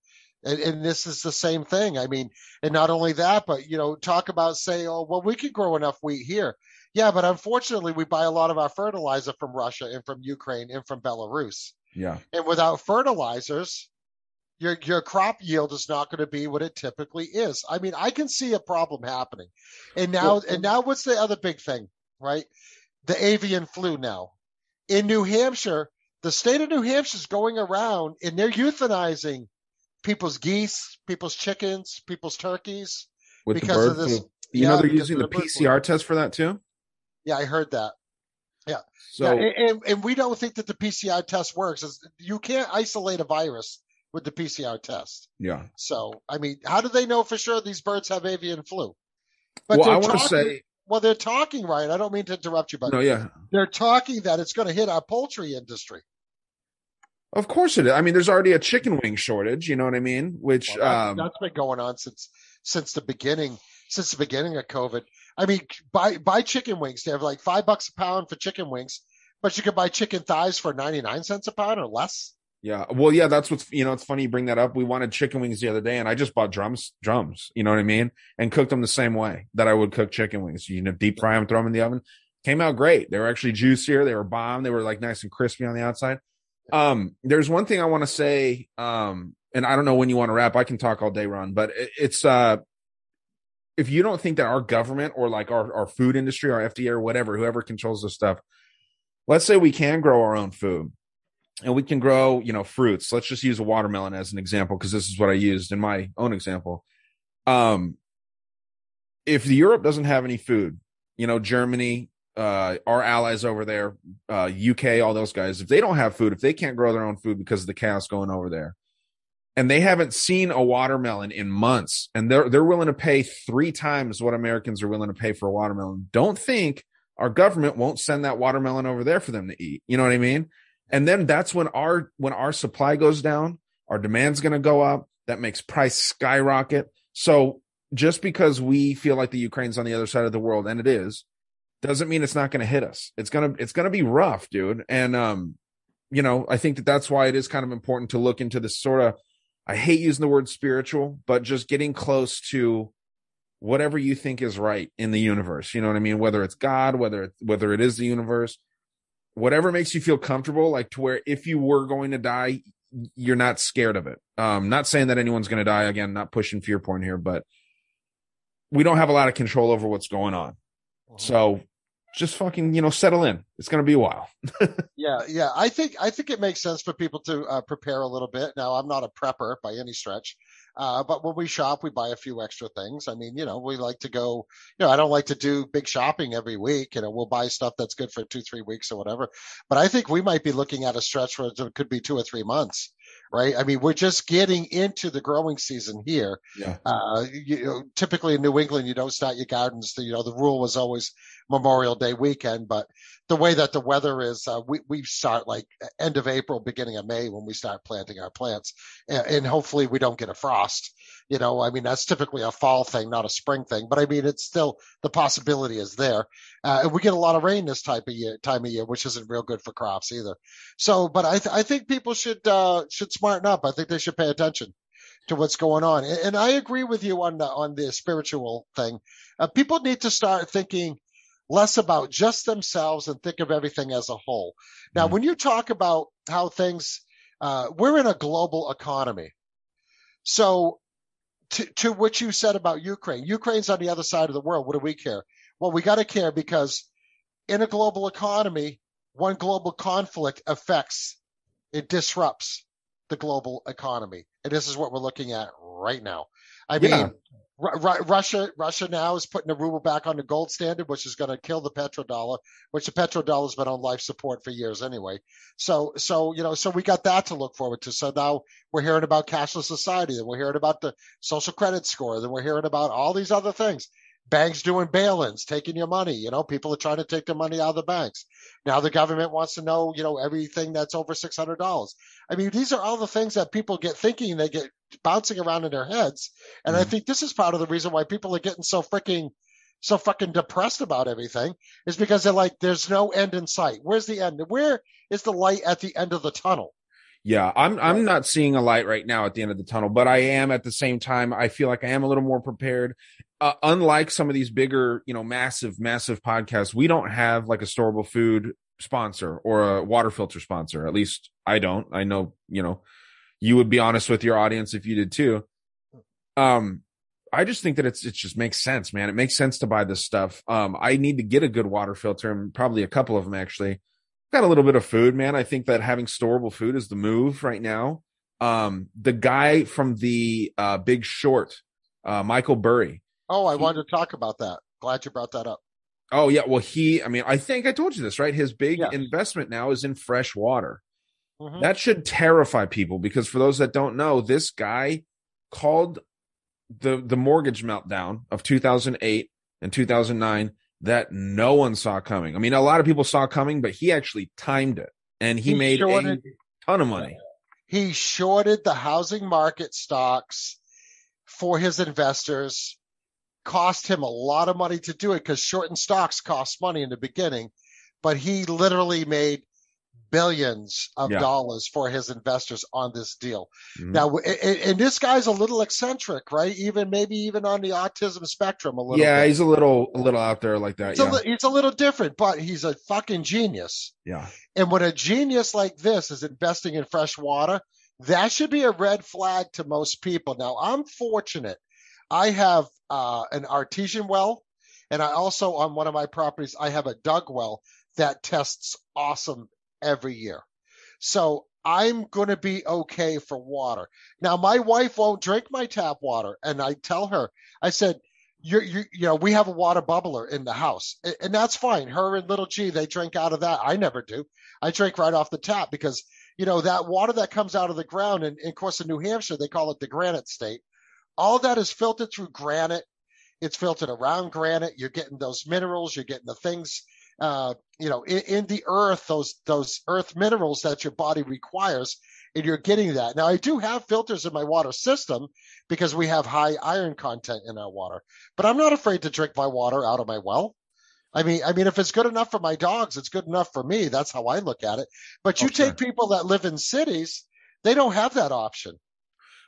And, and this is the same thing. I mean, and not only that, but, you know, talk about say, oh, well, we could grow enough wheat here. Yeah, but unfortunately, we buy a lot of our fertilizer from Russia and from Ukraine and from Belarus. Yeah. And without fertilizers, Your your crop yield is not going to be what it typically is. I mean, I can see a problem happening. And now, well, and now what's the other big thing, right? The avian flu now. In New Hampshire, the state of New Hampshire is going around and they're euthanizing people's geese, people's chickens, people's turkeys. With because the bird of this. Flu. You yeah, know, they're using the P C R test for that too? Yeah, I heard that. Yeah. So yeah, and, and, and we don't think that the P C R test works. It's, you can't isolate a virus with the P C R test. Yeah. So, I mean, how do they know for sure these birds have avian flu? But well, I want to say... Well, they're talking, Ryan. I don't mean to interrupt you, but no, yeah. they're talking that it's going to hit our poultry industry. Of course it is. I mean, there's already a chicken wing shortage, you know what I mean? Which well, that's, um, that's been going on since since the beginning, since the beginning of COVID. I mean, buy buy chicken wings. They have like five bucks a pound for chicken wings, but you could buy chicken thighs for ninety-nine cents a pound or less. Yeah. Well, yeah, that's what's, you know, it's funny you bring that up. We wanted chicken wings the other day and I just bought drums, drums, you know what I mean? And cooked them the same way that I would cook chicken wings. You know, deep fry them, throw them in the oven. Came out great. They were actually juicier. They were bomb. They were like nice and crispy on the outside. Um, there's one thing I want to say, um, and I don't know when you want to wrap. I can talk all day, Ron, but it's, uh, if you don't think that our government or like our, our food industry, our F D A or whatever, whoever controls this stuff, let's say we can grow our own food. And we can grow, you know, fruits. Let's just use a watermelon as an example, because this is what I used in my own example. Um, if Europe doesn't have any food, you know, Germany, uh, our allies over there, uh, U K, all those guys, if they don't have food, if they can't grow their own food because of the chaos going over there, and they haven't seen a watermelon in months, and they're they're willing to pay three times what Americans are willing to pay for a watermelon, don't think our government won't send that watermelon over there for them to eat. You know what I mean? And then that's when our when our supply goes down, our demand's going to go up. That makes price skyrocket. So just because we feel like the Ukraine's on the other side of the world, and it is, doesn't mean it's not going to hit us. It's gonna it's gonna be rough, dude. And um, you know, I think that that's why it is kind of important to look into this sort of. I hate using the word spiritual, but just getting close to whatever you think is right in the universe. You know what I mean? Whether it's God, whether it, whether it is the universe. Whatever makes you feel comfortable, like to where if you were going to die, you're not scared of it. Um, not saying that anyone's going to die. Again, not pushing fear porn here, but we don't have a lot of control over what's going on. Mm-hmm. So just fucking, you know, settle in. It's going to be a while. yeah. Yeah. I think, I think it makes sense for people to uh, prepare a little bit. Now, I'm not a prepper by any stretch. Uh, but when we shop, we buy a few extra things. I mean, you know, we like to go, you know, I don't like to do big shopping every week. You know, we'll buy stuff that's good for two, three weeks or whatever. But I think we might be looking at a stretch where it could be two or three months, right? I mean, we're just getting into the growing season here. Yeah. Uh, you know, typically in New England, you don't start your gardens. You know, the rule was always Memorial Day weekend, but the way that the weather is, uh, we, we start like end of April, beginning of May when we start planting our plants, and, and hopefully we don't get a frost. You know, I mean, that's typically a fall thing, not a spring thing, but I mean, it's still, the possibility is there. Uh, and we get a lot of rain this type of year, time of year, which isn't real good for crops either. So, but I, th- I think people should, uh, should smarten up. I think they should pay attention to what's going on. And, and I agree with you on the, on the spiritual thing. Uh, people need to start thinking less about just themselves and think of everything as a whole. Now, mm-hmm. when you talk about how things, uh, we're in a global economy. So to, to what you said about Ukraine, Ukraine's on the other side of the world. What do we care? Well, we got to care because in a global economy, one global conflict affects, it disrupts the global economy. And this is what we're looking at right now. I yeah. mean, Russia, Russia now is putting the ruble back on the gold standard, which is going to kill the petrodollar, which the petrodollar's been on life support for years anyway. So, so you know, so we got that to look forward to. So now we're hearing about cashless society, then we're hearing about the social credit score, then we're hearing about all these other things. Banks doing bail-ins, taking your money. You know, people are trying to take their money out of the banks. Now the government wants to know, you know, everything that's over six hundred dollars. I mean, these are all the things that people get thinking, they get bouncing around in their heads. And mm-hmm. I think this is part of the reason why people are getting so freaking, so fucking depressed about everything is because they're like, there's no end in sight. Where's the end? Where is the light at the end of the tunnel? Yeah, I'm I'm not seeing a light right now at the end of the tunnel, but I am at the same time. I feel like I am a little more prepared. Uh, unlike some of these bigger, you know, massive, massive podcasts, we don't have like a storable food sponsor or a water filter sponsor. At least I don't. I know, you know, you would be honest with your audience if you did too. Um, I just think that it's it just makes sense, man. It makes sense to buy this stuff. Um, I need to get a good water filter and probably a couple of them actually. Got a little bit of food, man. I think that having storable food is the move right now. Um, the guy from the uh, Big Short, uh, Michael Burry. Oh, I he, wanted to talk about that. Glad you brought that up. Oh, yeah. Well, he, I mean, I think I told you this, right? His big yeah. investment now is in fresh water. Mm-hmm. That should terrify people because for those that don't know, this guy called the, the mortgage meltdown of two thousand eight and two thousand nine that no one saw coming. I mean, a lot of people saw coming, but he actually timed it and he, he made shorted, a ton of money. He shorted the housing market stocks for his investors, cost him a lot of money to do it because shorting stocks cost money in the beginning, but he literally made billions of yeah. dollars for his investors on this deal. Mm-hmm. Now, and this guy's a little eccentric, right? Even maybe even on the autism spectrum a little yeah, bit. He's a little a little out there like that. It's, yeah. a, it's a little different, but he's a fucking genius. Yeah. And when a genius like this is investing in fresh water, that should be a red flag to most people. Now, I'm fortunate. I have uh, an artesian well, and I also, on one of my properties, I have a dug well that tests awesome every year. So I'm going to be okay for water. Now, my wife won't drink my tap water, and I tell her, I said, you you you know, we have a water bubbler in the house, and, and that's fine. Her and little G, they drink out of that. I never do. I drink right off the tap because, you know, that water that comes out of the ground, and, and of course, in New Hampshire, they call it the granite state. All that is filtered through granite. It's filtered around granite. You're getting those minerals. You're getting the things, uh, you know, in, in the earth, those those earth minerals that your body requires, and you're getting that. Now, I do have filters in my water system because we have high iron content in our water, but I'm not afraid to drink my water out of my well. I mean, I mean, if it's good enough for my dogs, it's good enough for me. That's how I look at it. But you okay. take people that live in cities, they don't have that option.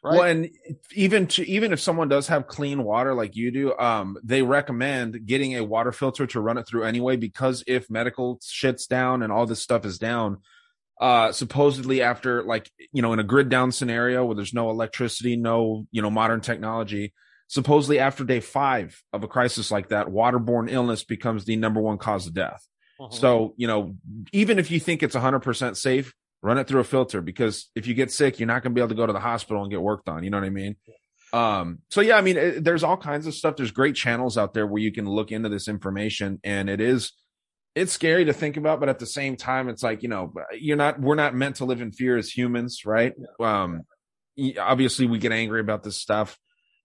Right. Well, and even to, even if someone does have clean water like you do, um, they recommend getting a water filter to run it through anyway, because if medical shit's down and all this stuff is down, uh, supposedly after, like, you know, in a grid down scenario where there's no electricity, no, you know, modern technology, supposedly after day five of a crisis like that, waterborne illness becomes the number one cause of death. Mm-hmm. So, you know, even if you think it's one hundred percent safe, run it through a filter, because if you get sick, you're not going to be able to go to the hospital and get worked on. You know what I mean? Um, so, yeah, I mean, it, there's all kinds of stuff. There's great channels out there where you can look into this information. And it is, it's scary to think about. But at the same time, it's like, you know, you're not, we're not meant to live in fear as humans, right? Um, obviously, we get angry about this stuff.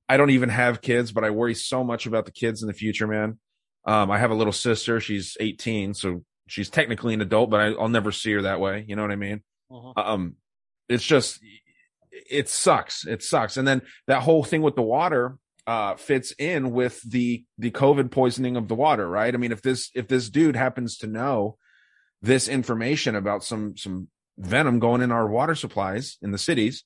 I don't even have kids, but I worry so much about the kids in the future, man. Um, I have a little sister. She's eighteen. So she's technically an adult, but I, I'll never see her that way. You know what I mean? Uh-huh. Um, it's just, it sucks. It sucks. And then that whole thing with the water uh, fits in with the, the COVID poisoning of the water, right? I mean, if this, if this dude happens to know this information about some, some venom going in our water supplies in the cities,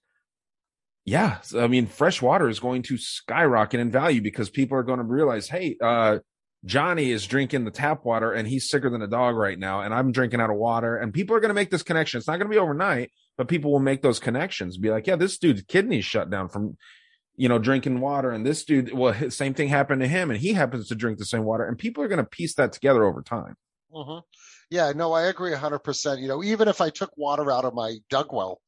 yeah, I mean, fresh water is going to skyrocket in value because people are going to realize, hey, uh, Johnny is drinking the tap water and he's sicker than a dog right now, and I'm drinking out of water, and people are going to make this connection. It's not going to be overnight, but people will make those connections, be like, yeah, this dude's kidneys shut down from, you know, drinking water. And this dude, well, same thing happened to him, and he happens to drink the same water, and people are going to piece that together over time. Mm-hmm. Yeah, no, I agree one hundred percent. You know, even if I took water out of my dug well,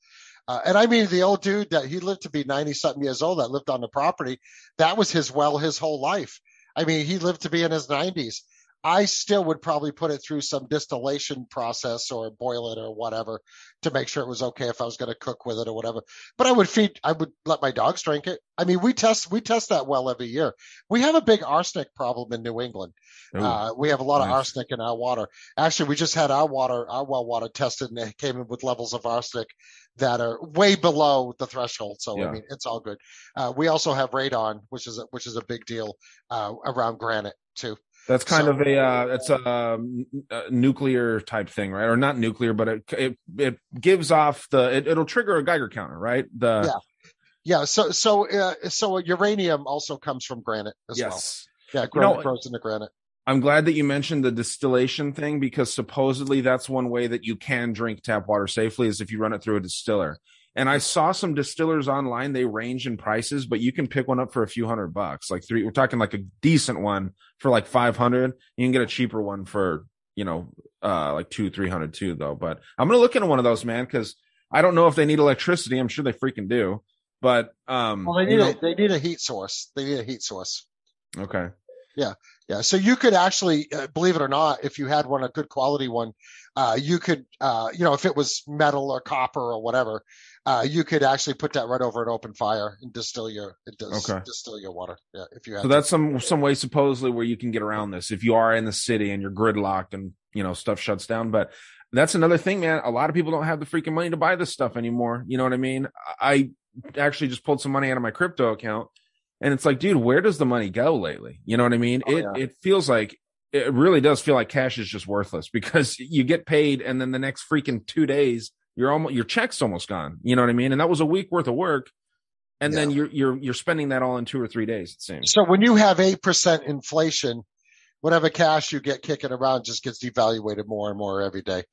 Uh, and I mean, the old dude that he lived to be ninety-something years old that lived on the property, that was his well his whole life. I mean, he lived to be in his nineties. I still would probably put it through some distillation process or boil it or whatever to make sure it was okay if I was going to cook with it or whatever. But I would feed, I would let my dogs drink it. I mean, we test, we test that well every year. We have a big arsenic problem in New England. Ooh, uh, we have a lot nice. of arsenic in our water. Actually, we just had our water, our well water tested, and it came in with levels of arsenic that are way below the threshold. So, yeah. I mean, it's all good. Uh, we also have radon, which is a, which is a big deal uh, around granite too. That's kind so, of a uh, it's a, a nuclear type thing, right? Or not nuclear, but it it, it gives off the it, it'll trigger a Geiger counter, right? The yeah, yeah. So so uh, so uranium also comes from granite as yes. well. Yeah, granite you know, grows into granite. I'm glad that you mentioned the distillation thing, because supposedly that's one way that you can drink tap water safely is if you run it through a distiller. And I saw some distillers online. They range in prices, but you can pick one up for a few hundred bucks, like three. We're talking like a decent one for like five hundred. You can get a cheaper one for, you know, uh, like two, three hundred too, though. But I'm going to look into one of those, man, because I don't know if they need electricity. I'm sure they freaking do. But um, well, they need, you know, a, they need a heat source. They need a heat source. Okay. Yeah. Yeah. So you could actually, uh, believe it or not, if you had one, a good quality one, uh, you could, uh, you know, if it was metal or copper or whatever, uh, you could actually put that right over an open fire and distill your, it does okay. distill your water. Yeah. If you had so to. That's some, some way supposedly where you can get around this if you are in the city and you're gridlocked and, you know, stuff shuts down. But that's another thing, man. A lot of people don't have the freaking money to buy this stuff anymore. You know what I mean? I actually just pulled some money out of my crypto account. And it's like, dude, where does the money go lately? You know what I mean? Oh, it yeah. it feels like, it really does feel like cash is just worthless, because you get paid and then the next freaking two days, you're almost, your check's almost gone. You know what I mean? And that was a week worth of work. And yeah. then you're, you're, you're spending that all in two or three days, it seems. So when you have eight percent inflation, whatever cash you get kicking around just gets devaluated more and more every day.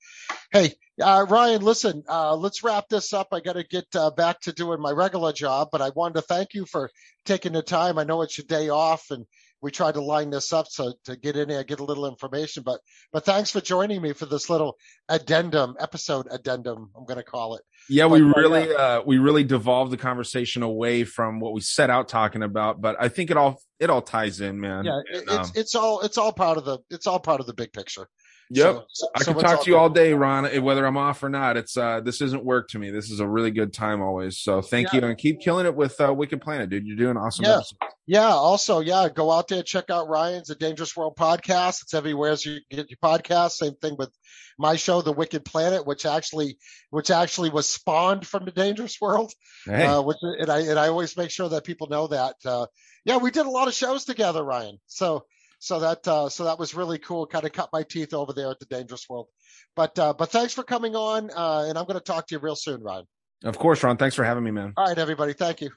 Hey, uh, Ryan, listen, uh, let's wrap this up. I got to get uh, back to doing my regular job, but I wanted to thank you for taking the time. I know it's your day off, and we tried to line this up so to get in there, get a little information, but but thanks for joining me for this little addendum, episode addendum, I'm going to call it. Yeah, but, we really uh, we really devolved the conversation away from what we set out talking about, but I think it all it all ties in, man. Yeah, it, um, it's it's all it's all part of the it's all part of the big picture. Yep, so, so, I can so talk to you all day, Ron, whether I'm off or not. It's uh, this isn't work to me. This is a really good time always. So thank yeah. you, and keep killing it with uh, Wicked Planet, dude. You're doing awesome. Yeah, episodes. yeah. Also, yeah, go out there, check out Ryan's A Dangerous World podcast. It's everywhere as you get your podcast. Same thing with my show, The Wicked Planet, which actually, which actually was spawned from The Dangerous World. Hey. Uh, which and I and I always make sure that people know that. Uh, yeah, we did a lot of shows together, Ryan. So. So that uh, so that was really cool. Kind of cut my teeth over there at The Dangerous World. But uh, but thanks for coming on, uh, and I'm going to talk to you real soon, Ron. Of course, Ron. Thanks for having me, man. All right, everybody. Thank you.